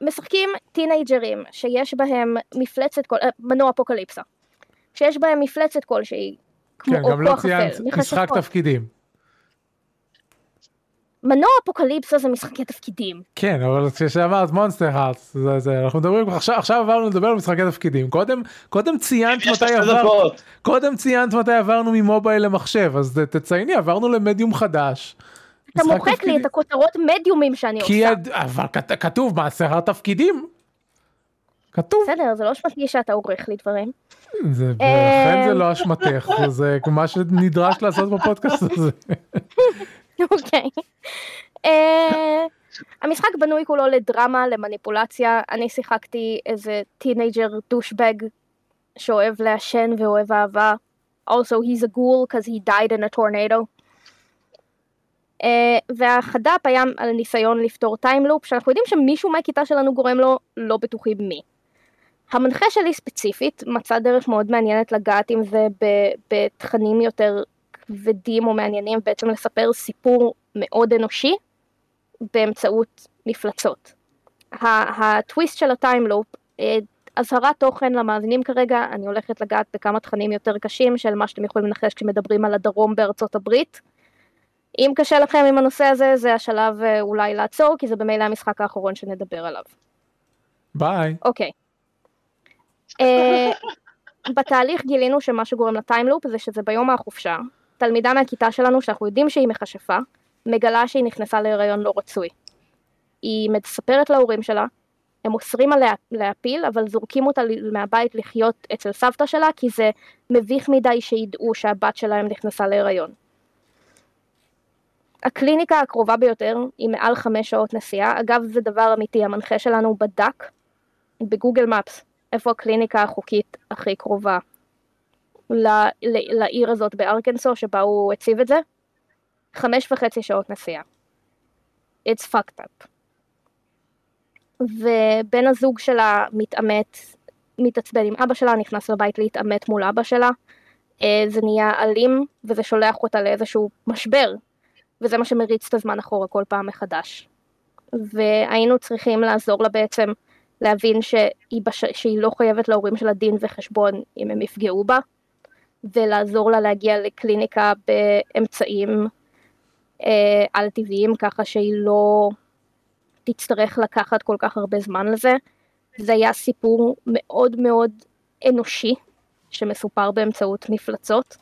משחקים טינאג'רים שיש בהם מפלצת, מנוע אפוקליפסה, שיש בהם מפלצת כלשהי, כמו כוח אפל. כן, גם לא ציינת משחק תפקידים. מנוע אפוקליפסה זה משחקי תפקידים. כן, אבל כשאמרת מונסטר-הארטס, אנחנו מדברים, עכשיו, עכשיו עברנו לדבר על משחקי תפקידים. קודם, קודם ציינת מתי עבר, קודם ציינת מתי עברנו ממובייל למחשב, אז תצייני, עברנו למדיום חדש. אתה מוחק לי את הכותרות מדיומים שאני עושה. כי, אבל כתוב, מאסר התפקידים. כתוב. בסדר, זה לא אשמתי שאתה עורך לי דברים. ולכן זה לא אשמתך, זה מה שנדרש לעשות בפודקאסט הזה. אוקיי. המשחק בנוי כולו לדרמה, למניפולציה. אני שיחקתי איזה טינג'ר דושבג שאוהב להשן ואוהב אהבה. Also, he's a ghoul because he died in a tornado. והחד"פ היה על ניסיון לפתור טיימלופ, שאנחנו יודעים שמישהו מהכיתה שלנו גורם לו לא בטוחי במי. המנחה שלי ספציפית מצא דרך מאוד מעניינת לגעת עם זה בתכנים יותר כבדים או מעניינים, בעצם לספר סיפור מאוד אנושי באמצעות מפלצות. הטוויסט של הטיימלופ, אזהרת תוכן למאזינים כרגע, אני הולכת לגעת בכמה תכנים יותר קשים של מה שאתם יכולים לנחש כשמדברים על הדרום בארצות הברית. אם קשה לכם עם הנושא הזה, זה השלב אולי לעצור, כי זה במילא המשחק האחרון שנדבר עליו. ביי. אוקיי. בתהליך גילינו שמה שגורם לטיימלופ זה שזה ביום החופשה, תלמידה מהכיתה שלנו שאנחנו יודעים שהיא מכשפה, מגלה שהיא נכנסה להיריון לא רצוי. היא מספרת להורים שלה, הם אוסרים עליה להפיל, אבל זורקים אותה מהבית לחיות אצל סבתא שלה, כי זה מביך מדי שידעו שהבת שלהם נכנסה להיריון. הקליניקה הקרובה ביותר היא מעל חמש שעות נסיעה, אגב זה דבר אמיתי, המנחה שלנו בדק בגוגל מפס, איפה הקליניקה החוקית הכי קרובה לעיר הזאת בארקנסו, שבה הוא הציב את זה, חמש וחצי שעות נסיעה. It's fucked up. ובן הזוג שלה מתעמת, מתעצבן עם אבא שלה, נכנס לבית להתעמת מול אבא שלה, זה נהיה אלים, וזה שולח אותה לאיזשהו משבר, וזה מה שמריץ את הזמן אחורה כל פעם מחדש. והיינו צריכים לעזור לה בעצם להבין שהיא, בש... שהיא לא חייבת להורים של הדין וחשבון אם הם יפגעו בה, ולעזור לה להגיע לקליניקה באמצעים אה, על-טבעיים, ככה שהיא לא תצטרך לקחת כל כך הרבה זמן לזה. זה היה סיפור מאוד מאוד אנושי, שמסופר באמצעות מפלצות.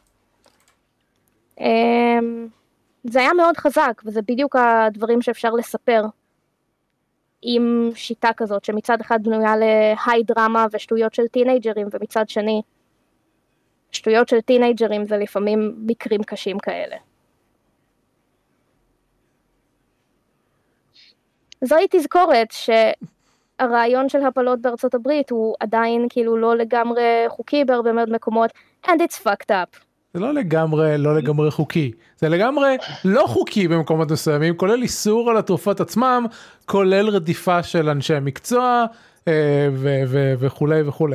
אה... זה היה מאוד חזק, וזה בדיוק הדברים שאפשר לספר עם שיטה כזאת, שמצד אחד בנויה להיי דרמה ושטויות של טינג'רים, ומצד שני, שטויות של טינג'רים זה לפעמים מקרים קשים כאלה. זוהי תזכורת שהרעיון של הפלות בארצות הברית הוא עדיין כאילו לא לגמרי חוקי בהרבה מאוד מקומות, and it's fucked up. זה לא לגמרי, לא לגמרי חוקי. זה לגמרי לא חוקי במקומות מסוימים, כולל איסור על התרופות עצמם, כולל רדיפה של אנשי מקצוע, וכו' וכו'.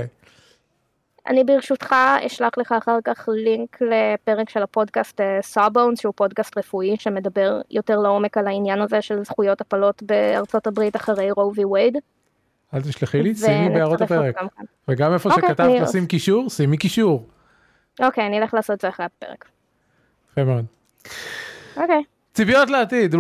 אני ברשותך אשלח לך אחר כך לינק לפרק של הפודקאסט סאבונס, שהוא פודקאסט רפואי שמדבר יותר לעומק על העניין הזה של זכויות הפלות בארצות הברית אחרי רו וי וייד. אל תשלחי לי, שימי בהערות הפרק. וגם איפה שכתבת לשים קישור, שימי קישור. אוקיי, אני אלך לעשות את זה אחרי הפרק. יפה מאוד. אוקיי. ציפיות לעתיד.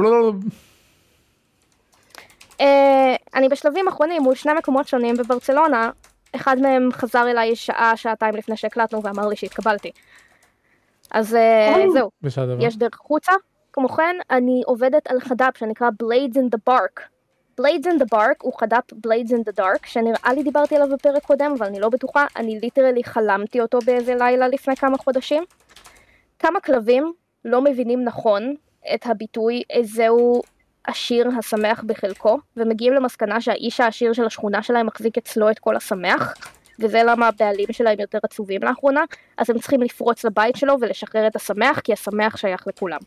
אני בשלבים אחרונים מול שני מקומות שונים בברצלונה, אחד מהם חזר אליי שעה, שעתיים לפני שהקלטנו, ואמר לי שהתקבלתי. אז זהו. יש דרך חוצה. כמו כן, אני עובדת על חד"פ שנקרא Blades in the Bark. Blades in the Bark הוא חד"פ Blades in the Dark, שנראה לי דיברתי עליו בפרק קודם, אבל אני לא בטוחה, אני ליטרלי חלמתי אותו באיזה לילה לפני כמה חודשים. כמה כלבים לא מבינים נכון את הביטוי איזהו עשיר השמח בחלקו, ומגיעים למסקנה שהאיש העשיר של השכונה שלהם מחזיק אצלו את כל השמח, וזה למה הבעלים שלהם יותר עצובים לאחרונה, אז הם צריכים לפרוץ לבית שלו ולשחרר את השמח, כי השמח שייך לכולם.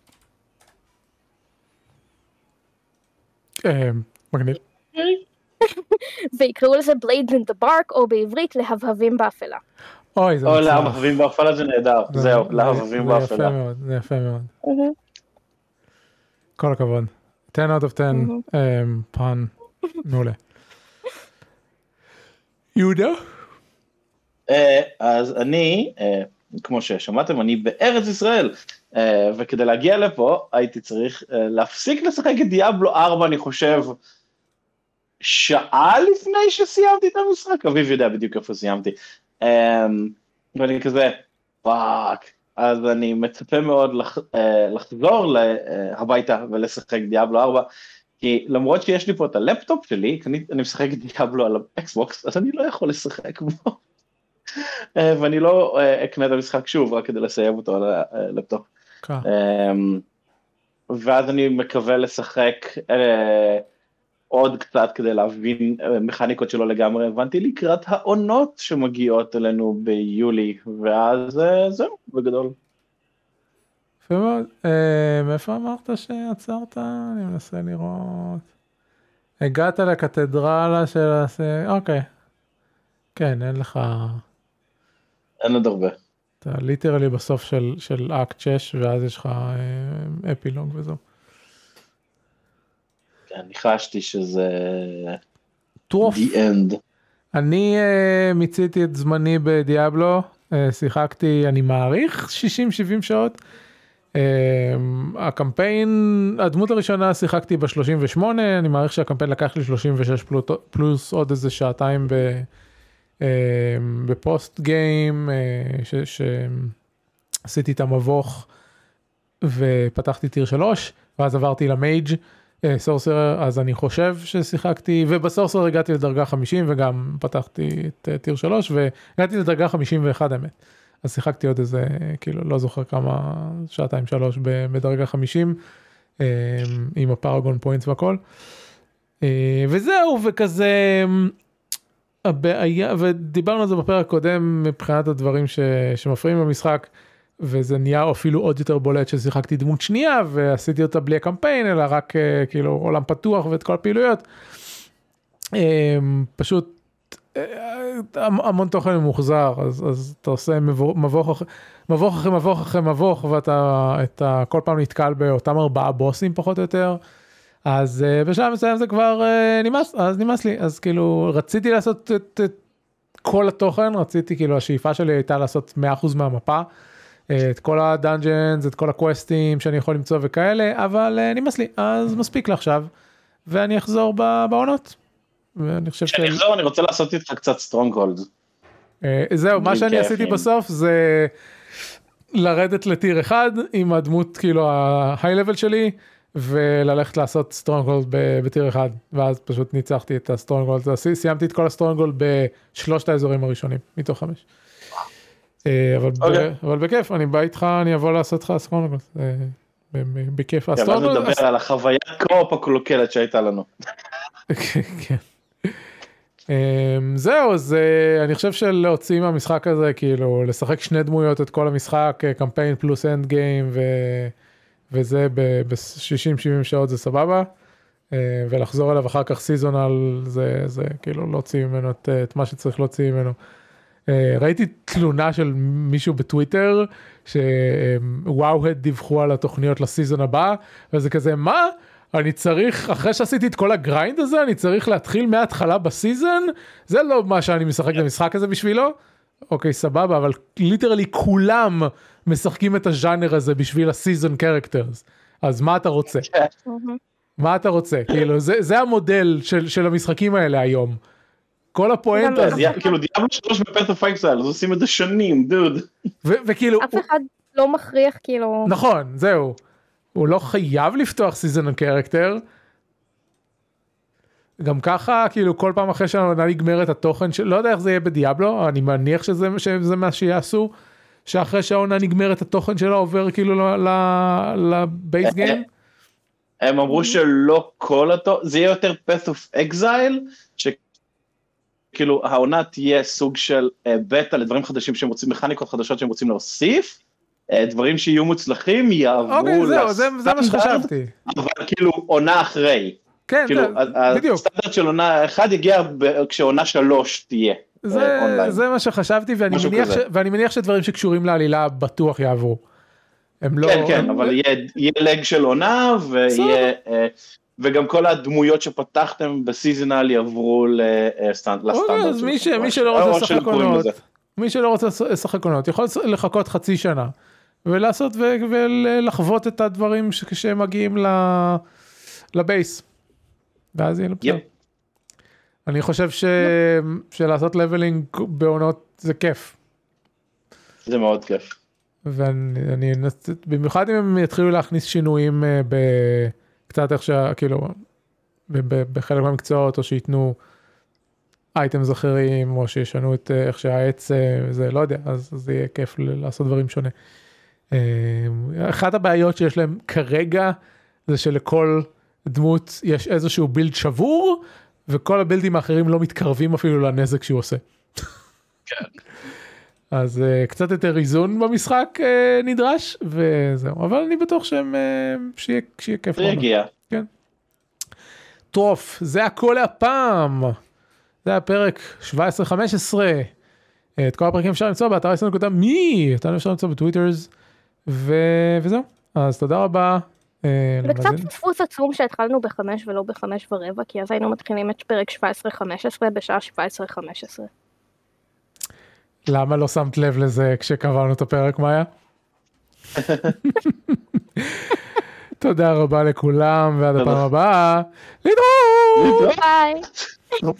אהם. מגניב. ויקראו לזה Blades in the Bark, או בעברית להבהבים באפלה. אוי, זה מצליח. או להבהבים באפלה זה נהדר, זהו, להבהבים באפלה. זה יפה מאוד, זה יפה מאוד. כל הכבוד. ten out of ten, פן, מעולה. יהודה? אז אני, כמו ששמעתם, אני בארץ ישראל. וכדי להגיע לפה, הייתי צריך להפסיק לשחק את דיאבלו ארבע, אני חושב, שעה לפני שסיימתי את המשחק, אביב יודע בדיוק איפה סיימתי, ואני כזה, פאק, אז אני מצפה מאוד לחזור הביתה ולשחק דיאבלו ארבע, כי למרות שיש לי פה את הלפטופ שלי, אני, אני משחק דיאבלו על האקסבוקס, אז אני לא יכול לשחק בו. ואני לא אקנה את המשחק שוב, רק כדי לסיים אותו על הלפטופ. Okay. ואז אני מקווה לשחק עוד קצת כדי להבין מכניקות שלא לגמרי הבנתי לקראת העונות שמגיעות אלינו ביולי, ואז זהו, בגדול. מאיפה אמרת שעצרת? אני מנסה לראות. הגעת לקתדרלה של... אוקיי. כן, אין לך... אין עוד הרבה. אתה ליטרלי בסוף של אקט שש, ואז יש לך אפילונג וזהו. אני חשתי שזה... טרוף. The end. אני מיציתי את זמני בדיאבלו, שיחקתי, אני מעריך, שישים שבעים שעות. הקמפיין, הדמות הראשונה שיחקתי ב-שלושים ושמונה, אני מעריך שהקמפיין לקח לי שלושים ושש פלוס עוד איזה שעתיים בפוסט גיים, שעשיתי את המבוך ופתחתי טיר שלוש, ואז עברתי למייג' סורסר, אז אני חושב ששיחקתי, ובסורסר הגעתי לדרגה חמישים וגם פתחתי את טיר שלוש, והגעתי לדרגה חמישים ואחת האמת. אז שיחקתי עוד איזה, כאילו, לא זוכר כמה, שעתיים שלוש בדרגה חמישים, עם הפארגון פוינטס והכל. וזהו, וכזה, הבעיה, ודיברנו על זה בפרק קודם, מבחינת הדברים ש, שמפריעים במשחק, וזה נהיה אפילו עוד יותר בולט ששיחקתי דמות שנייה, ועשיתי אותה בלי הקמפיין, אלא רק, כאילו, עולם פתוח ואת כל הפעילויות. פשוט, המון תוכן מוחזר, אז, אז אתה עושה מבוך, מבוך אחרי מבוך אחרי מבוך, ואתה אתה, כל פעם נתקל באותם ארבעה בוסים פחות או יותר, אז בשלב מסוים זה כבר נמאס, אז נמאס לי, אז כאילו רציתי לעשות את, את כל התוכן, רציתי כאילו השאיפה שלי הייתה לעשות מאה אחוז מהמפה, את כל הדאנג'נס, את כל הקווסטים שאני יכול למצוא וכאלה, אבל נמאס לי, אז מספיק לעכשיו, ואני אחזור בעונות. כשאני אחזור אני רוצה לעשות איתך קצת סטרונגהולד. זהו, מה שאני עשיתי בסוף זה לרדת לטיר אחד עם הדמות כאילו ההיי-לבל שלי וללכת לעשות סטרונגהולד בטיר אחד, ואז פשוט ניצחתי את הסטרונגהולד, סיימתי את כל הסטרונגהולד בשלושת האזורים הראשונים מתוך חמש. אבל בכיף, אני בא איתך, אני אבוא לעשות לך סטרונגהולד בכיף. אז נדבר על החוויה קרופ הקלוקלת שהייתה לנו. כן. זהו, אז אני חושב שלהוציא מהמשחק הזה, כאילו לשחק שני דמויות את כל המשחק, קמפיין פלוס אנד גיים וזה ב-שישים שבעים שעות זה סבבה, ולחזור אליו אחר כך סיזונל, זה כאילו להוציא ממנו את מה שצריך להוציא ממנו. ראיתי תלונה של מישהו בטוויטר שוואו-הד דיווחו על התוכניות לסיזון הבא, וזה כזה מה? אני צריך, אחרי שעשיתי את כל הגריינד הזה, אני צריך להתחיל מההתחלה בסיזן, זה לא מה שאני משחק במשחק הזה בשבילו, אוקיי סבבה, אבל ליטרלי כולם משחקים את הז'אנר הזה בשביל הסיזן קרקטרס, אז מה אתה רוצה? מה אתה רוצה? כאילו, זה, זה המודל של, של המשחקים האלה היום, כל הפואנט הזה. כאילו, דיאבלו שלוש בפאת' אוף אקסייל, אז עושים את זה שנים, דוד. וכאילו... אף אחד לא מכריח, כאילו... נכון, זהו. הוא לא חייב לפתוח סיזון קרקטר, גם ככה, כאילו כל פעם אחרי שהעונה נגמרת התוכן, של... לא יודע איך זה יהיה בדיאבלו, אני מניח שזה, שזה מה שיעשו, שאחרי שהעונה נגמרת התוכן שלה עובר כאילו לבייס גיים? הם אמרו שלא כל התוכן, זה יהיה יותר Path of Exile, שכאילו העונה תהיה סוג של בטא לדברים חדשים שהם רוצים, מכניקות חדשות שהם רוצים להוסיף, דברים שיהיו מוצלחים יעברו... אוקיי, זהו, זה מה שחשבתי. אבל כאילו עונה אחרי. כן, בדיוק. הסטנדרט של עונה אחד יגיע כשעונה שלוש תהיה. זה מה שחשבתי, ואני מניח שדברים שקשורים לעלילה בטוח יעברו. כן, כן, אבל יהיה לג של עונה, וגם כל הדמויות שפתחתם בסיזונל יעברו לסטנדרט. אז מי שלא רוצה לשחק עונות, מי שלא רוצה לשחק עונות, יכול לחכות חצי שנה. ולעשות ולחוות את הדברים כשהם מגיעים לבייס, ואז יהיה לפתר. אני חושב שלעשות לבלינג בעונות זה כיף. זה מאוד כיף. ואני, במיוחד אם הם יתחילו להכניס שינויים בקצת איך שה, כאילו, בחלק מהמקצועות, או שיתנו אייטמס אחרים, או שישנו את איך שהעץ, זה לא יודע, אז זה יהיה כיף לעשות דברים שונה. אחת הבעיות שיש להם כרגע, זה שלכל דמות יש איזשהו בילד שבור, וכל הבילדים האחרים לא מתקרבים אפילו לנזק שהוא עושה. כן. אז קצת יותר איזון במשחק נדרש, וזהו. אבל אני בטוח שהם, שיהיה כיף. זה יגיע. כן. טוב, זה הכל הפעם. זה הפרק שבע עשרה חמש עשרה. את כל הפרקים אפשר למצוא באתר עשר נקודה מי. אותנו אפשר למצוא בטוויטרס. וזהו. אז תודה רבה. זה קצת פספוס עצום שהתחלנו בחמש ולא בחמש ורבע, כי אז היינו מתחילים את פרק שבע עשרה חמש עשרה בשעה שבע עשרה חמש עשרה. למה לא שמת לב לזה כשקבענו את הפרק, מאיה? תודה רבה לכולם, ועד הפעם הבאה. להתראות! ביי!